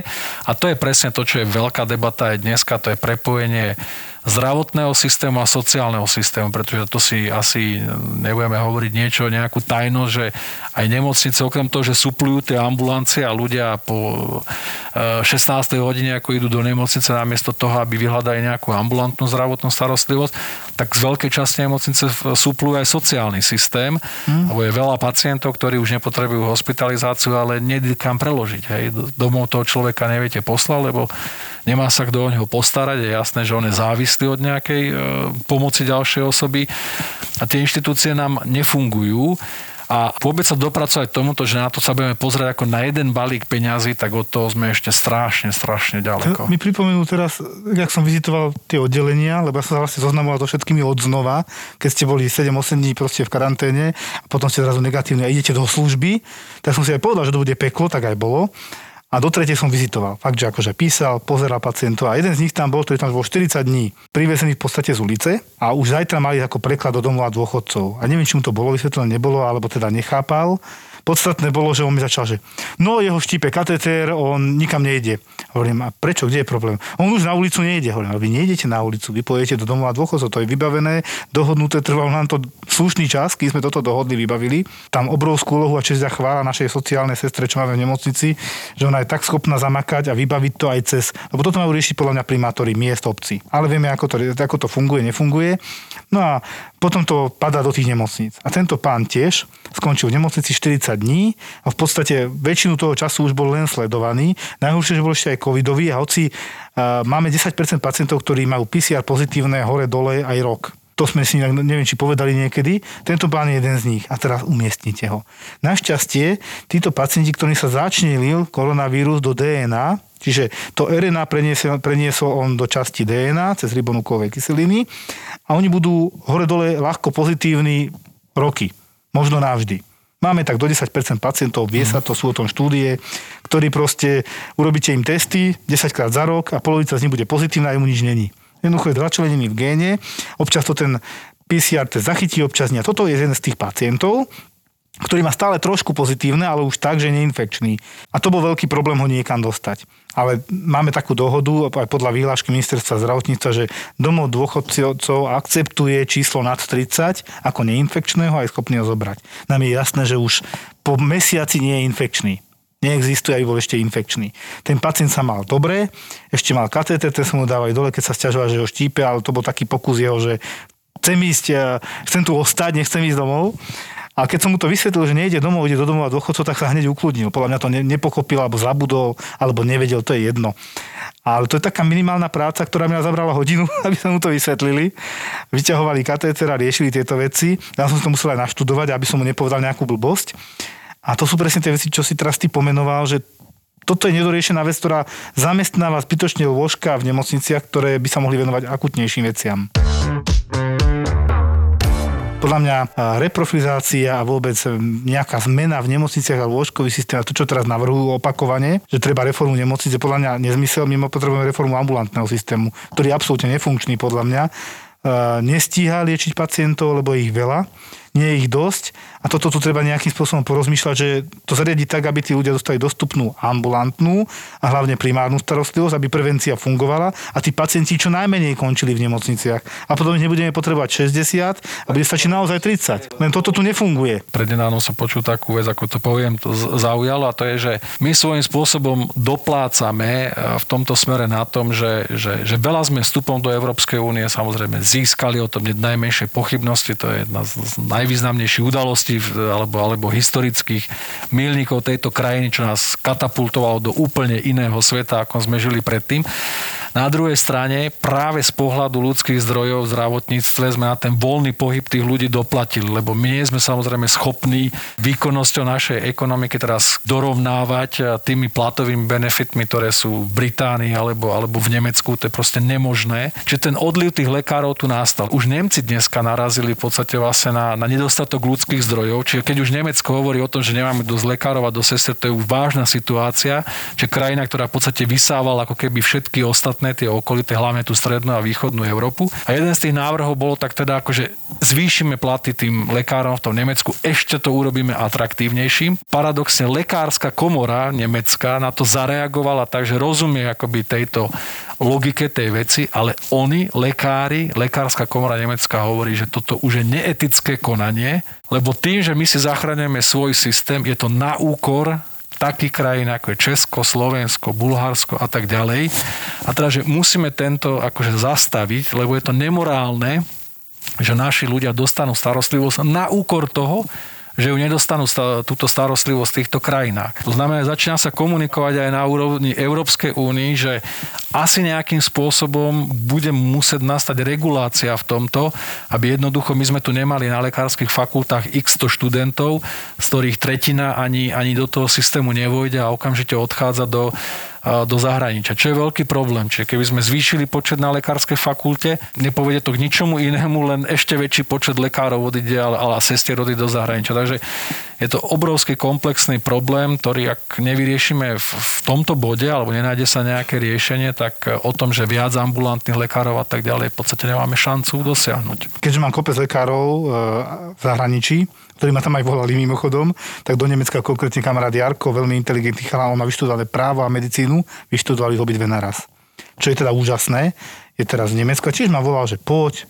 A to je presne to, čo je veľká debata aj dneska, to je prepojenie zdravotného systému a sociálneho systému, pretože to si asi nebudeme hovoriť niečo, nejakú tajnosť, že aj nemocnice, okrem toho, že suplujú tie ambulancie a ľudia po šestnástej hodine, ako idú do nemocnice, namiesto toho, aby vyhľadali nejakú ambulantnú zdravotnú starostlivosť, tak z veľkej časti nemocnice suplujú aj sociálny systém, mm. lebo je veľa pacientov, ktorí už nepotrebujú hospitalizáciu, ale nie kam preložiť. Hej. Domov toho človeka neviete poslať, lebo nemá sa kto o neho postarať, je jasné, že on je závislý od nejakej e, pomoci ďalšej osoby a tie inštitúcie nám nefungujú a vôbec sa dopracovať tomuto, že na to sa budeme pozrieť ako na jeden balík peňazí, tak od toho sme ešte strašne, strašne ďaleko. Mi pripomenul teraz, jak som vizitoval tie oddelenia, lebo ja som sa vlastne zoznamoval so všetkými od znova, keď ste boli sedem osem dní proste v karanténe a potom ste zrazu negatívne a idete do služby, tak som si aj povedal, že to bude peklo, tak aj bolo. A do tretej som vizitoval. Fakt, že akože písal, pozeral pacientov a jeden z nich tam bol, ktorý tam bol štyridsať dní, privezený v podstate z ulice a už zajtra mali ako preklad do domov a dôchodcov. A neviem, či mu to bolo vysvetlené, nebolo, alebo teda nechápal. Podstatné bolo, že on mi začal, že no jeho štípe kateter, on nikam nejde. Hovorím, a prečo, kde je problém? On už na ulicu nejde. Hovorím, vy nejdete na ulicu, vy pojete do domov a dôchodcov, to je vybavené, dohodnuté, trvalo nám to slušný čas, keď sme toto dohodli, vybavili. Tam obrovskú úlohu a česť a chvála našej sociálnej sestre, čo máme v nemocnici, že ona je tak schopná zamakať a vybaviť to aj cez, lebo toto majú riešiť podľa mňa primátori miest obcí. Ale vieme, ako to, ako to funguje, nefunguje. No a potom to padá do tých nemocníc. A tento pán tiež skončil v nemocnici štyridsať dní a v podstate väčšinu toho času už bol len sledovaný. Najhoršie, že bol ešte aj covidový a hoci uh, máme desať percent pacientov, ktorí majú pé cé er pozitívne hore dole aj rok. To sme si neviem, či povedali niekedy. Tento pán je jeden z nich a teraz umiestnite ho. Našťastie, títo pacienti, ktorým sa začnelil koronavírus do dé en á, čiže to er en á preniesol, preniesol on do časti dé en á cez ribonukleové kyseliny a oni budú hore-dole ľahko pozitívni roky. Možno navždy. Máme tak do desať percent pacientov, vie sa to, sú o tom štúdie, ktorí proste urobíte im testy desaťkrát za rok a polovica z nich bude pozitívna a jemu nič není. Jednoducho je začlenený v géne, občas to ten pé cé er test zachytí, občas nie. Toto je jeden z tých pacientov, ktorý má stále trošku pozitívne, ale už tak, že je neinfekčný. A to bol veľký problém ho niekam dostať. Ale máme takú dohodu, aj podľa výhlášky ministerstva zdravotníctva, že domov dôchodcov akceptuje číslo nad tridsať ako neinfekčného a je schopný ho zobrať. Nám je jasné, že už po mesiaci nie je infekčný. Neexistuje, aby bol ešte infekčný. Ten pacient sa mal dobre, ešte mal katéter, ten sa mu dával dole, keď sa sťažoval, že ho štípe, ale to bol taký pokus jeho, že chcem ísť, chcem tu ostať, nechcem ísť domov. A keď som mu to vysvetlil, že nejde domov, ide do domova dôchodcov, tak sa hneď ukludnil. Podľa mňa to nepochopil, alebo zabudol, alebo nevedel, to je jedno. Ale to je taká minimálna práca, ktorá mňa zabrala hodinu, aby sme mu to vysvetlili. Vyťahovali katéter a riešili tieto veci. Ja som to musel aj naštudovať, aby som mu nepovedal nejakú blbosť. A to sú presne tie veci, čo si teraz ty pomenoval, že toto je nedoriešená vec, ktorá zamestnáva zbytočne lôžka v nemocniciach, ktoré by sa mohli venovať akutnejším veciam. Podľa mňa reprofilizácia a vôbec nejaká zmena v nemocniciach a lôžkový systém, to, čo teraz navrhujú opakovane, že treba reformu nemocnice, podľa mňa nezmysel, my potrebujeme reformu ambulantného systému, ktorý je absolútne nefunkčný podľa mňa. Nestíha liečiť pacientov, lebo ich veľa, nie je ich dosť a toto tu treba nejakým spôsobom porozmýšľať, že to zariadiť tak, aby tí ľudia dostali dostupnú ambulantnú a hlavne primárnu starostlivosť, aby prevencia fungovala a tí pacienti čo najmenej končili v nemocniciach. A potom nebudeme potrebovať šesťdesiat, aby stačí naozaj tridsať. Len toto tu nefunguje. Prednedávno som počul takú vec, ako to poviem, to zaujalo a to je, že my svojím spôsobom doplácame v tomto smere na tom, že, že, že veľa sme vstupom do Európskej únie samozrejme získali, o tom nie najmenšie pochybnosti, to je jedna z najvýznamnejších udalostí alebo, alebo historických milníkov tejto krajiny, čo nás katapultovalo do úplne iného sveta, ako sme žili predtým. Na druhej strane, práve z pohľadu ľudských zdrojov v zdravotníctve sme na ten voľný pohyb tých ľudí doplatili, lebo my nie sme samozrejme schopní výkonnosťou našej ekonomiky teraz dorovnávať tými platovými benefitmi, ktoré sú v Británii alebo, alebo v Nemecku, to je proste nemožné. Čiže ten odliv tých lekárov tu nastal. Už Nemci dneska narazili v podstate vlastne na, na nedostatok ľudských zdrojov, čiže keď už Nemecko hovorí o tom, že nemáme dosť lekárov a dosť sestier, to je už vážna situácia, čiže krajina, ktorá v podstate vysávala ako keby všetky ostatné ostatné tie okolité, hlavne tú strednú a východnú Európu. A jeden z tých návrhov bolo tak teda akože zvýšime platy tým lekárom v tom Nemecku, ešte to urobíme atraktívnejším. Paradoxne lekárska komora nemecká na to zareagovala, takže rozumie akoby tejto logike tej veci, ale oni, lekári, lekárska komora nemecká hovorí, že toto už je neetické konanie, lebo tým, že my si zachraňujeme svoj systém, je to na úkor takých krajín, ako je Česko, Slovensko, Bulharsko a tak ďalej. A teda, že musíme tento akože zastaviť, lebo je to nemorálne, že naši ľudia dostanú starostlivosť na úkor toho, že ju nedostanú sta- túto starostlivosť v týchto krajinách. To znamená, začína sa komunikovať aj na úrovni Európskej únie, že asi nejakým spôsobom bude musieť nastať regulácia v tomto, aby jednoducho my sme tu nemali na lekárskych fakultách x sto študentov, z ktorých tretina ani, ani do toho systému nevojde a okamžite odchádza do do zahraničia. Čo je veľký problém. Čiže keby sme zvýšili počet na lekárskej fakulte, nepovede to k ničomu inému, len ešte väčší počet lekárov odíde, ale, ale sestier odíde do zahraničia. Takže je to obrovský komplexný problém, ktorý ak nevyriešime v, v tomto bode, alebo nenájde sa nejaké riešenie, tak o tom, že viac ambulantných lekárov a tak ďalej, v podstate nemáme šancu dosiahnuť. Keďže mám kopec lekárov v zahraničí, ktorí ma tam aj volali mimochodom, tak do Nemecka konkrétne kamarát Jarko, veľmi inteligentný chalán, on má vyštudované právo a medicínu, vyštudovali ich obidve naraz. Čo je teda úžasné, je teraz v Nemecku, a tiež ma volal, že poď,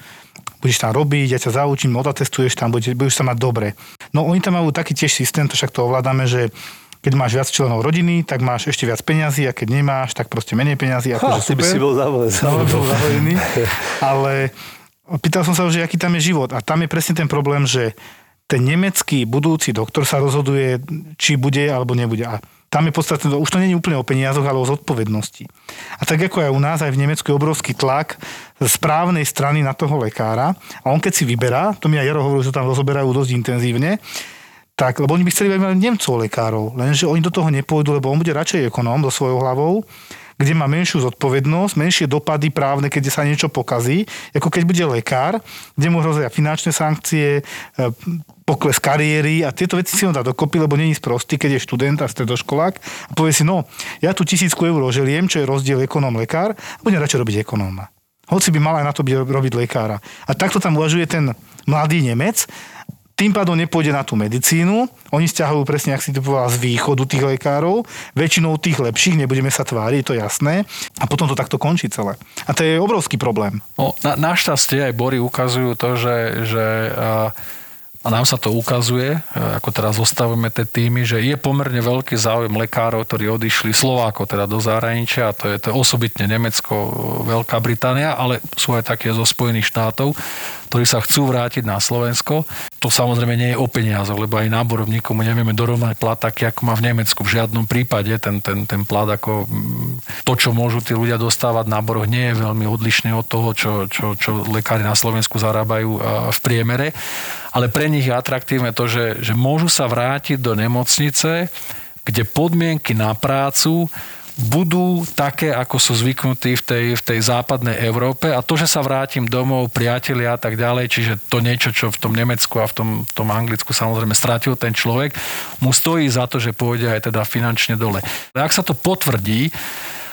budeš tam robiť, ja ťa zaučím, odatestuješ tam, budeš, budeš sa mať dobre. No oni tam majú taký tiež systém, to však to ovládame, že keď máš viac členov rodiny, tak máš ešte viac peňazí, a keď nemáš, tak proste menej peňazí. Akože super. Ty by si bol zavolený. Ale pýtal som sa, že aký tam je život. A tam je presne ten problém, že ten nemecký budúci doktor sa rozhoduje, či bude alebo nebude. A tam je podstatné, už to nie je úplne o peniazoch, ale o zodpovednosti. A tak ako aj u nás, aj v Nemecku je obrovský tlak z právnej strany na toho lekára. A on keď si vyberá, to mi aj Jaro hovoril, že tam rozoberajú dosť intenzívne, tak, lebo oni by chceli mať Nemcov lekárov, lenže oni do toho nepôjdu, lebo on bude radšej ekonóm so svojou hlavou, kde má menšiu zodpovednosť, menšie dopady právne, keď sa niečo pokazí, ako keď bude lekár, kde mu hrozia finančné sankcie, pokles kariéry a tieto veci si on dá dokopy, lebo není sprostý, keď je študent a stredoškolák a povie si, no, ja tu tisícku eur želiem, čo je rozdiel ekonóm-lekár, a budem radšej robiť ekonóma. Hoci by mal aj na to byť, robiť lekára. A takto tam uvažuje ten mladý Nemec, tým pádom nepôjde na tú medicínu, oni stiahujú presne, ak si to povedal, z východu tých lekárov, väčšinou tých lepších, nebudeme sa tváriť, to je jasné, a potom to takto končí celé. A to je obrovský problém. No, na, našťastie aj Bory ukazujú to, že, že a nám sa to ukazuje, ako teraz zostavujeme tie týmy, že je pomerne veľký záujem lekárov, ktorí odišli Slovákov teda do zahraničia, to je to osobitne Nemecko, Veľká Británia, ale sú aj také zo Spojených štátov, ktorí sa chcú vrátiť na Slovensko. To samozrejme nie je o peniazoch, lebo aj náborom nikomu nevieme dorovnať plat taký, ako má v Nemecku. V žiadnom prípade ten, ten, ten plat, ako to, čo môžu tí ľudia dostávať v náboroch, nie je veľmi odlišné od toho, čo, čo, čo lekári na Slovensku zarábajú v priemere. Ale pre nich je atraktívne to, že, že môžu sa vrátiť do nemocnice, kde podmienky na prácu budú také, ako sú zvyknutí v tej, v tej západnej Európe, a to, že sa vrátim domov, priatelia a tak ďalej, čiže to niečo, čo v tom Nemecku a v tom, v tom Anglicku samozrejme stratil ten človek, mu stojí za to, že pôjde aj teda finančne dole. Ak sa to potvrdí,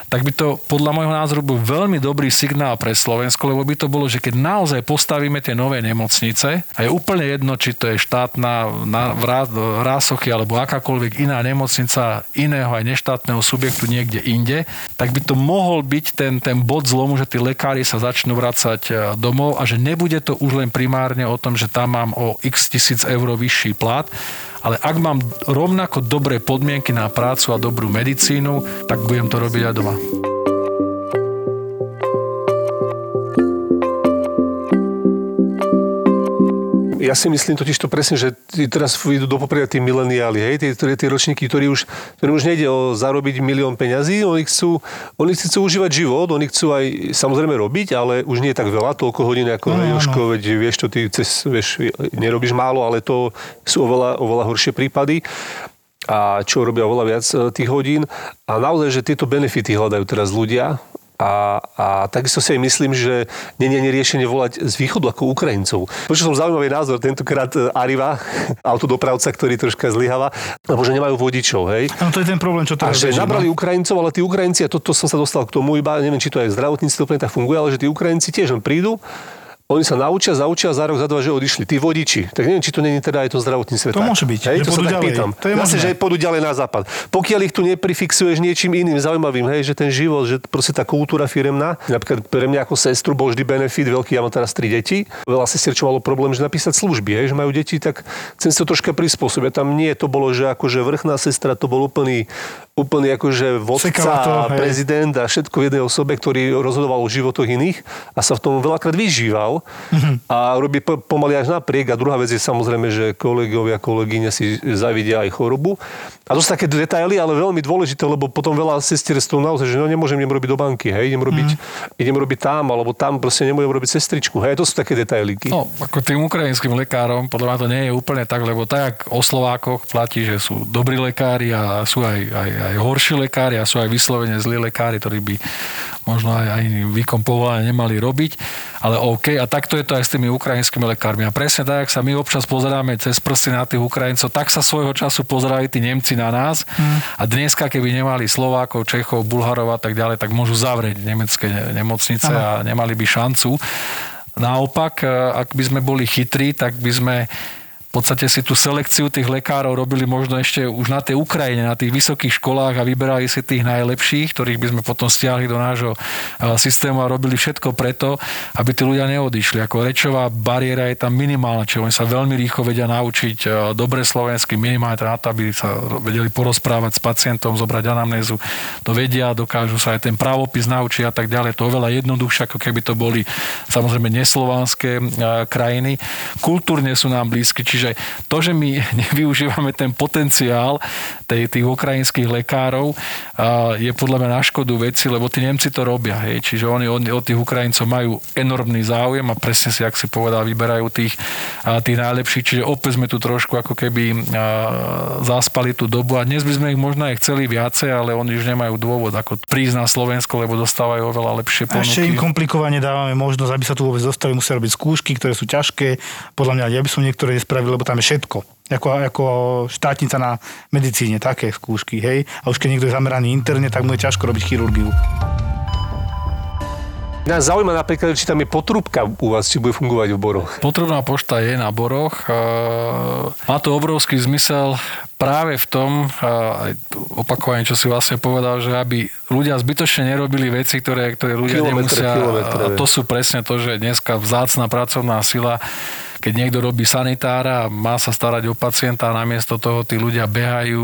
tak by to podľa môjho názoru bol veľmi dobrý signál pre Slovensko, lebo by to bolo, že keď naozaj postavíme tie nové nemocnice, a je úplne jedno, či to je štátna v Rásochy alebo akákoľvek iná nemocnica iného aj neštátneho subjektu niekde inde, tak by to mohol byť ten, ten bod zlomu, že tí lekári sa začnú vracať domov a že nebude to už len primárne o tom, že tam mám o x tisíc eur vyšší plat, ale ak mám rovnako dobré podmienky na prácu a dobrú medicínu, tak budem to robiť aj doma. Ja si myslím totiž to presne, že teraz idú do popredia tí mileniáli, hej, tí, tí, tí ročníky, ktorí už, ktorým už nejde o zarobiť milión peňazí, oni chcú, oni chcú užívať život, oni chcú aj samozrejme robiť, ale už nie je tak veľa, toľko hodín ako no, Jožko, no. Veď vieš, to ty cez, vieš, nerobíš málo, ale to sú oveľa, oveľa horšie prípady. A čo robia oveľa viac tých hodín. A naozaj, že tieto benefity hľadajú teraz ľudia, A, a takisto si aj myslím, že nie je riešenie volať z východu ako Ukrajincov. Počul som zaujímavý názor, tentokrát Arriva, autodopravca, ktorý troška zlyháva, lebo že nemajú vodičov, hej. Áno, to je ten problém, čo teraz beží. Nabrali Ukrajincov, ale tí Ukrajinci, a toto to som sa dostal k tomu iba, neviem, či to aj v zdravotníctve úplne tak funguje, ale že tí Ukrajinci tiež len prídu, oni sa naučia, zaučia za rok, za dva, že odišli. Tí vodiči. Tak neviem, či to není teda aj to zdravotníctve. To môže byť. Hej, že to sa tak pýtam. To je Zase, že pôjdu ďalej na západ. Pokiaľ ich tu neprifixuješ niečím iným zaujímavým, hej, že ten život, že proste tá kultúra firemná, napríklad pre mňa ako sestru bol vždy benefit veľký, ja mám teraz tri deti. Veľa sestier, čo malo problém, že napísať služby, hej, že majú deti, tak chcem si to troška prispôsobiť. Tam nie to bolo, že akože vrchná sestra, to bol úplný úplný akože vodca, prezident a všetko v jednej osobe, ktorý rozhodoval o životoch iných a sa v tom veľakrát vyžíval. A robí pomaly až napriek. A druhá vec je samozrejme, že kolegovia, kolegyne si zavidia aj chorobu. A to sú také detaily, ale veľmi dôležité, lebo potom veľa sestier s tou naozaj, že no nemôžem idem robiť do banky, hej, idem robiť, mm. idem robiť tam, alebo tam proste nemôžem robiť sestričku, hej, to sú také detailíky. No, ako tým ukrajinským lekárom, podľa mňa to nie je úplne tak, lebo tak o Slovákoch platí, že sú dobrí lekári a sú aj, aj, aj horší lekári a sú aj vyslovene zlí lekári, ktorí by možno aj, aj výkon povolania nemali robiť, ale OK, a takto je to aj s tými ukrajinskými lekármi. A presne tak, ak sa my občas pozeráme cez prsty na tých Ukrajincov, tak sa svojho času pozerajú tí Nemci na nás. Hmm. A dneska, keby nemali Slovákov, Čechov, Bulharov a tak ďalej, tak môžu zavrieť nemecké nemocnice. Aha. A nemali by šancu. Naopak, ak by sme boli chytrí, tak by sme v podstate si tú selekciu tých lekárov robili možno ešte už na tej Ukrajine, na tých vysokých školách a vyberali si tých najlepších, ktorých by sme potom stiahli do nášho systému a robili všetko preto, aby tí ľudia neodišli. Ako rečová bariéra je tam minimálna, čiže oni sa veľmi rýchlo vedia naučiť dobre slovensky, minimálne na to, aby sa vedeli porozprávať s pacientom, zobrať anamnézu, to vedia, dokážu sa aj ten právopis naučiť a tak ďalej. To je oveľa jednoduchšie, ako keby to boli samozrejme neslovanské krajiny. Kultúrne sú nám blízky, čiže to, že my nevyužívame ten potenciál tej, tých ukrajinských lekárov, je podľa mňa na škodu veci, lebo tí Nemci to robia. Hej. Čiže oni od tých Ukrajincov majú enormný záujem a presne si, jak si povedal, vyberajú tých, tých najlepších. Čiže opäť sme tu trošku ako keby zaspali tú dobu a dnes by sme ich možno aj chceli viacej, ale oni už nemajú dôvod ako prísť na Slovensko, lebo dostávajú oveľa lepšie ponuky. Ešte im komplikovane dávame možnosť, aby sa tu vôbec dostali, musia robiť skúšky, ktoré sú ťažké. Podľa mňa ja by som niektoré nespravil, lebo tam je všetko. Ako, ako štátnica na medicíne, také skúšky, hej. A už keď niekto je zameraný interne, tak mu je ťažko robiť chirurgiu. Nás zaujíma napríklad, či tam je potrubka u vás, či bude fungovať v Boroch. Potrubná pošta je na Boroch. Má to obrovský zmysel práve v tom, opakovane, čo si vlastne povedal, že aby ľudia zbytočne nerobili veci, ktoré, ktoré ľudia kilometre, nemusia. Kilometre, a to sú presne to, že dneska vzácna pracovná sila. Keď niekto robí sanitára a má sa starať o pacienta, namiesto toho tí ľudia behajú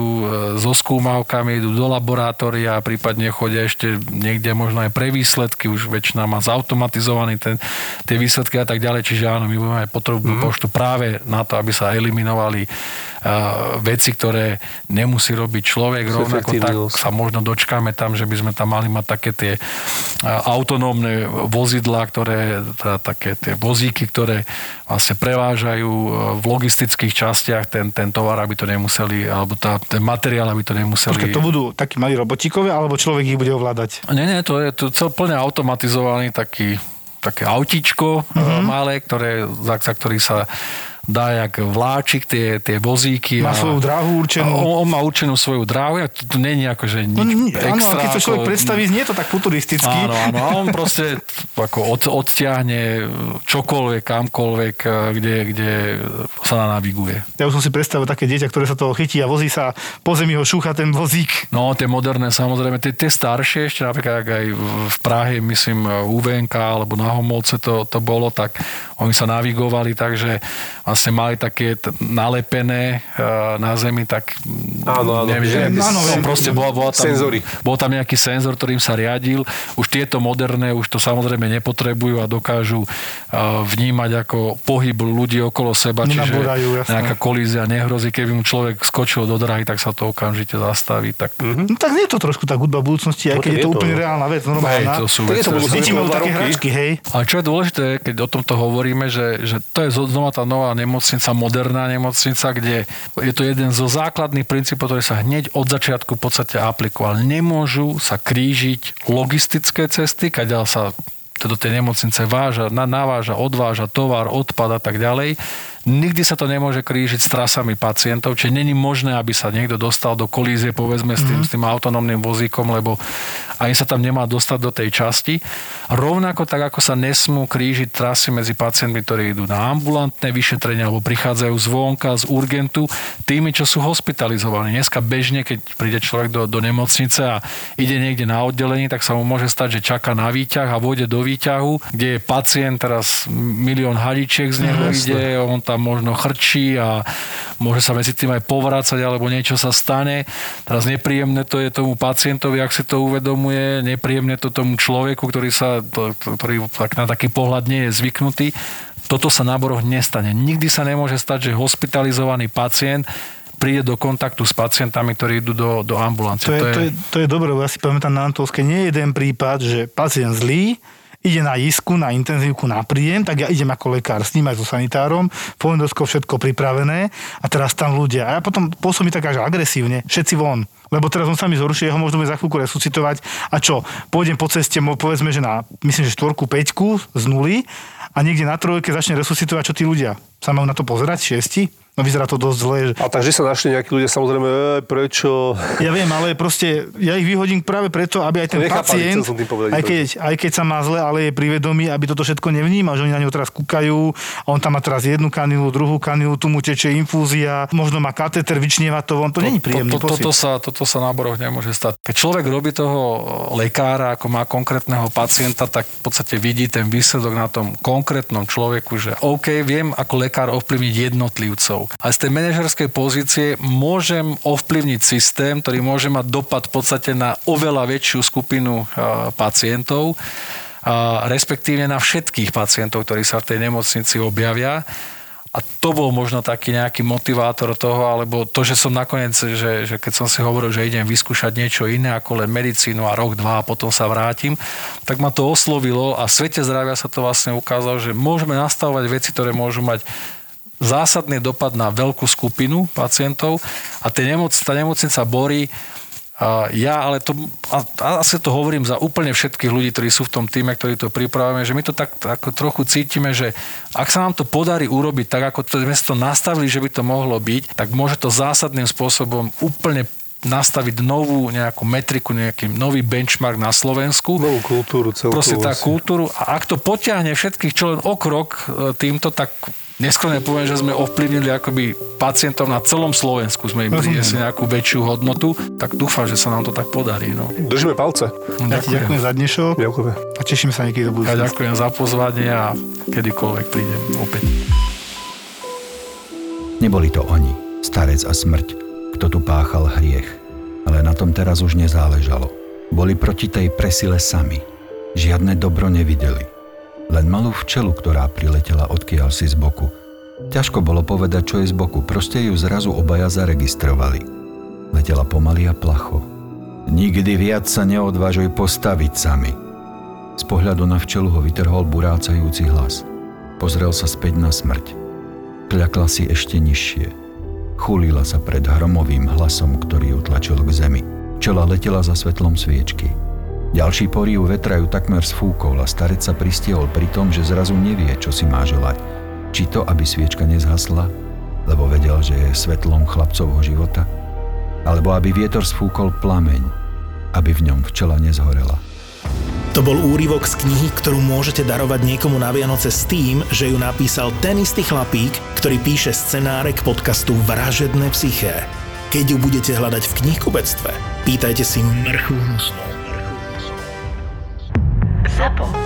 so skúmavkami, idú do laboratória a prípadne chodia ešte niekde možno aj pre výsledky, už väčšina má zautomatizovaný ten, tie výsledky a tak ďalej. Čiže áno, my budeme aj potrebnú mm-hmm. poštu práve na to, aby sa eliminovali uh, veci, ktoré nemusí robiť človek. Rovnako tak sa možno dočkáme tam, že by sme tam mali mať také tie uh, autonómne vozidlá, ktoré, teda také tie vozíky, ktoré vlastne prevážajú v logistických častiach ten, ten tovar, aby to nemuseli, alebo tá, ten materiál, aby to nemuseli. Počkej, to budú takí malí robotíkovia, alebo človek ich bude ovládať? Nie, nie, to je to plne automatizovaný taký, také autíčko mm-hmm. malé, ktoré, za, za ktorý sa dá jak vláčik, tie, tie vozíky. Má a, svoju dráhu určenú. On, on má určenú svoju dráhu a to, to nie je akože nič no, extra. Áno, keď to človek ako predstaví, nie je to tak futuristicky. Áno, áno, a on proste ako od, odtiahne čokoľvek, kamkoľvek, kde, kde sa na naviguje. Ja už som si predstavil také dieťa, ktoré sa toho chytí a vozí sa, po zemi ho šúcha ten vozík. No, tie moderné samozrejme, tie, tie staršie, ešte napríklad aj v Prahe, myslím, ú vé en ká alebo na Homolce to, to bolo, tak oni sa navigovali, takže vlastne mali také t- nalepené uh, na zemi, tak áno, áno. Neviem, áno, proste bola, bola tam, bol tam nejaký senzor, ktorým sa riadil. Už tieto moderné, už to samozrejme nepotrebujú a dokážu uh, vnímať ako pohyb ľudí okolo seba, čiže nabodajú, nejaká kolízia nehrozí. Keby mu človek skočil do drahy, tak sa to okamžite zastaví. Tak, mm-hmm. no, tak nie je to trošku tá hudba budúcnosti, aj keď je to, je to úplne reálna vec, normálna. Hej, to sú veci. Deti majú také hračky, hej. Ale čo je dôležité, keď o tomto hovoríme, že, že to je znova tá nová nemocnica, moderná nemocnica, kde je to jeden zo základných princípov, ktorý sa hneď od začiatku v podstate aplikoval. Nemôžu sa krížiť logistické cesty, kadeľ sa do tej nemocnice váža, naváža, odváža tovar, odpad a tak ďalej. Nikdy sa to nemôže krížiť s trasami pacientov, čiže není možné, aby sa niekto dostal do kolízie, povedzme, s tým, mm. s tým autonómnym vozíkom, lebo ani sa tam nemá dostať do tej časti. Rovnako tak, ako sa nesmú krížiť trasy medzi pacientmi, ktorí idú na ambulantné vyšetrenie alebo prichádzajú zvonka, z urgentu, tými, čo sú hospitalizovaní. Dneska bežne, keď príde človek do, do nemocnice a ide niekde na oddelenie, tak sa mu môže stať, že čaká na výťah a vôjde do výťahu, kde je pacient, teraz milión hadičiek z neho mm, ide, on tam možno chrčí a môže sa medzi tým aj povrácať, alebo niečo sa stane. Teraz nepríjemné to je tomu pacientovi, ak si to uvedomuje, nepríjemné to tomu človeku, ktorý sa, to, ktorý na taký pohľad nie je zvyknutý. Toto sa na boroch nestane. Nikdy sa nemôže stať, že hospitalizovaný pacient príde do kontaktu s pacientami, ktorí idú do, do ambulancie. To je, to je... To je, to je dobré, ja si pamätám na Antolskej nie je jeden prípad, že pacient zlý ide na isku, na intenzívku, na príjem, tak ja idem ako lekár s ním aj so sanitárom, povinnosťou všetko pripravené a teraz tam ľudia. A ja potom pôsobí tak až agresívne, všetci von. Lebo teraz on sa mi zhoršuje, ho možno bude za chvíľku resuscitovať a čo, pôjdem po ceste, povedzme, že na, myslím, že štvorku, peťku z nuly a niekde na trojke začne resuscitovať, čo tí ľudia? Sa majú na to pozerať, šiesti? No vyzerá to dosť zle. A takže sa našli nejakí ľudia, samozrejme, e, prečo? Ja viem, ale proste, ja ich vyhodím práve preto, aby aj ten nechápali, pacient, povedať, aj, keď, aj keď sa má zle, ale je pri vedomí, aby toto všetko nevnímal, že oni na ňo teraz kúkajú, a on tam má teraz jednu kanilu, druhú kanilu, tu mu tečie infúzia, možno má katéter, vyčnieva to von, to, to nie je príjemný to, to, pocit. Toto sa, toto sa na boroch nemôže stať. Keď človek robí toho lekára, ako má konkrétneho pacienta, tak v podstate vidí ten výsledok na tom konkrétnom človeku, že OK, viem ako lekár ovplyvniť jednotlivcov. A z tej manažerskej pozície môžem ovplyvniť systém, ktorý môže mať dopad v podstate na oveľa väčšiu skupinu pacientov, respektíve na všetkých pacientov, ktorí sa v tej nemocnici objavia. A to bol možno taký nejaký motivátor toho, alebo to, že som nakoniec, že, že keď som si hovoril, že idem vyskúšať niečo iné ako len medicínu a rok, dva a potom sa vrátim, tak ma to oslovilo a v Svete zdravia sa to vlastne ukázalo, že môžeme nastavovať veci, ktoré môžu mať zásadný dopad na veľkú skupinu pacientov a tá nemocnica Bory, ja ale to, asi to hovorím za úplne všetkých ľudí, ktorí sú v tom týme, ktorí to pripravujeme, že my to tak ako trochu cítime, že ak sa nám to podarí urobiť tak, ako to, sme si to nastavili, že by to mohlo byť, tak môže to zásadným spôsobom úplne nastaviť novú nejakú metriku, nejaký nový benchmark na Slovensku. Novú kultúru celkovo. Proste tá kultúru a ak to potiahne všetkých čo len o krok týmto, tak neskôr nepoviem, že sme ovplyvnili akoby pacientov na celom Slovensku. Sme im priniesli nejakú väčšiu hodnotu, tak dúfam, že sa nám to tak podarí. No. Držíme palce. Ja ti ďakujem za dnešok. Ďakujem. A teším sa niekedy do budúcnosti. Ja ďakujem za pozvanie a kedykoľvek prídem opäť. Neboli to oni, starec a smrť, kto tu páchal hriech. Ale na tom teraz už nezáležalo. Boli proti tej presile sami. Žiadne dobro nevideli. Len malú včelu, ktorá priletela odkiaľ si z boku. Ťažko bolo povedať, čo je z boku, proste ju zrazu obaja zaregistrovali. Letela pomaly a placho. Nikdy viac sa neodvážuj postaviť sami. Z pohľadu na včelu ho vytrhol burácajúci hlas. Pozrel sa späť na smrť. Kľakla si ešte nižšie. Chulila sa pred hromovým hlasom, ktorý ju tlačil k zemi. Včela letela za svetlom sviečky. Ďalší porív vetra ju takmer sfúkol a starec sa pristiehol pri tom, že zrazu nevie, čo si má želať. Či to, aby sviečka nezhasla, lebo vedel, že je svetlom chlapcovho života, alebo aby vietor sfúkol plameň, aby v ňom včela nezhorela. To bol úryvok z knihy, ktorú môžete darovať niekomu na Vianoce s tým, že ju napísal ten istý chlapík, ktorý píše scenáre k podcastu Vražedné psyché. Keď ju budete hľadať v knihkupectve, pýtajte si mrchú snú. Zapo.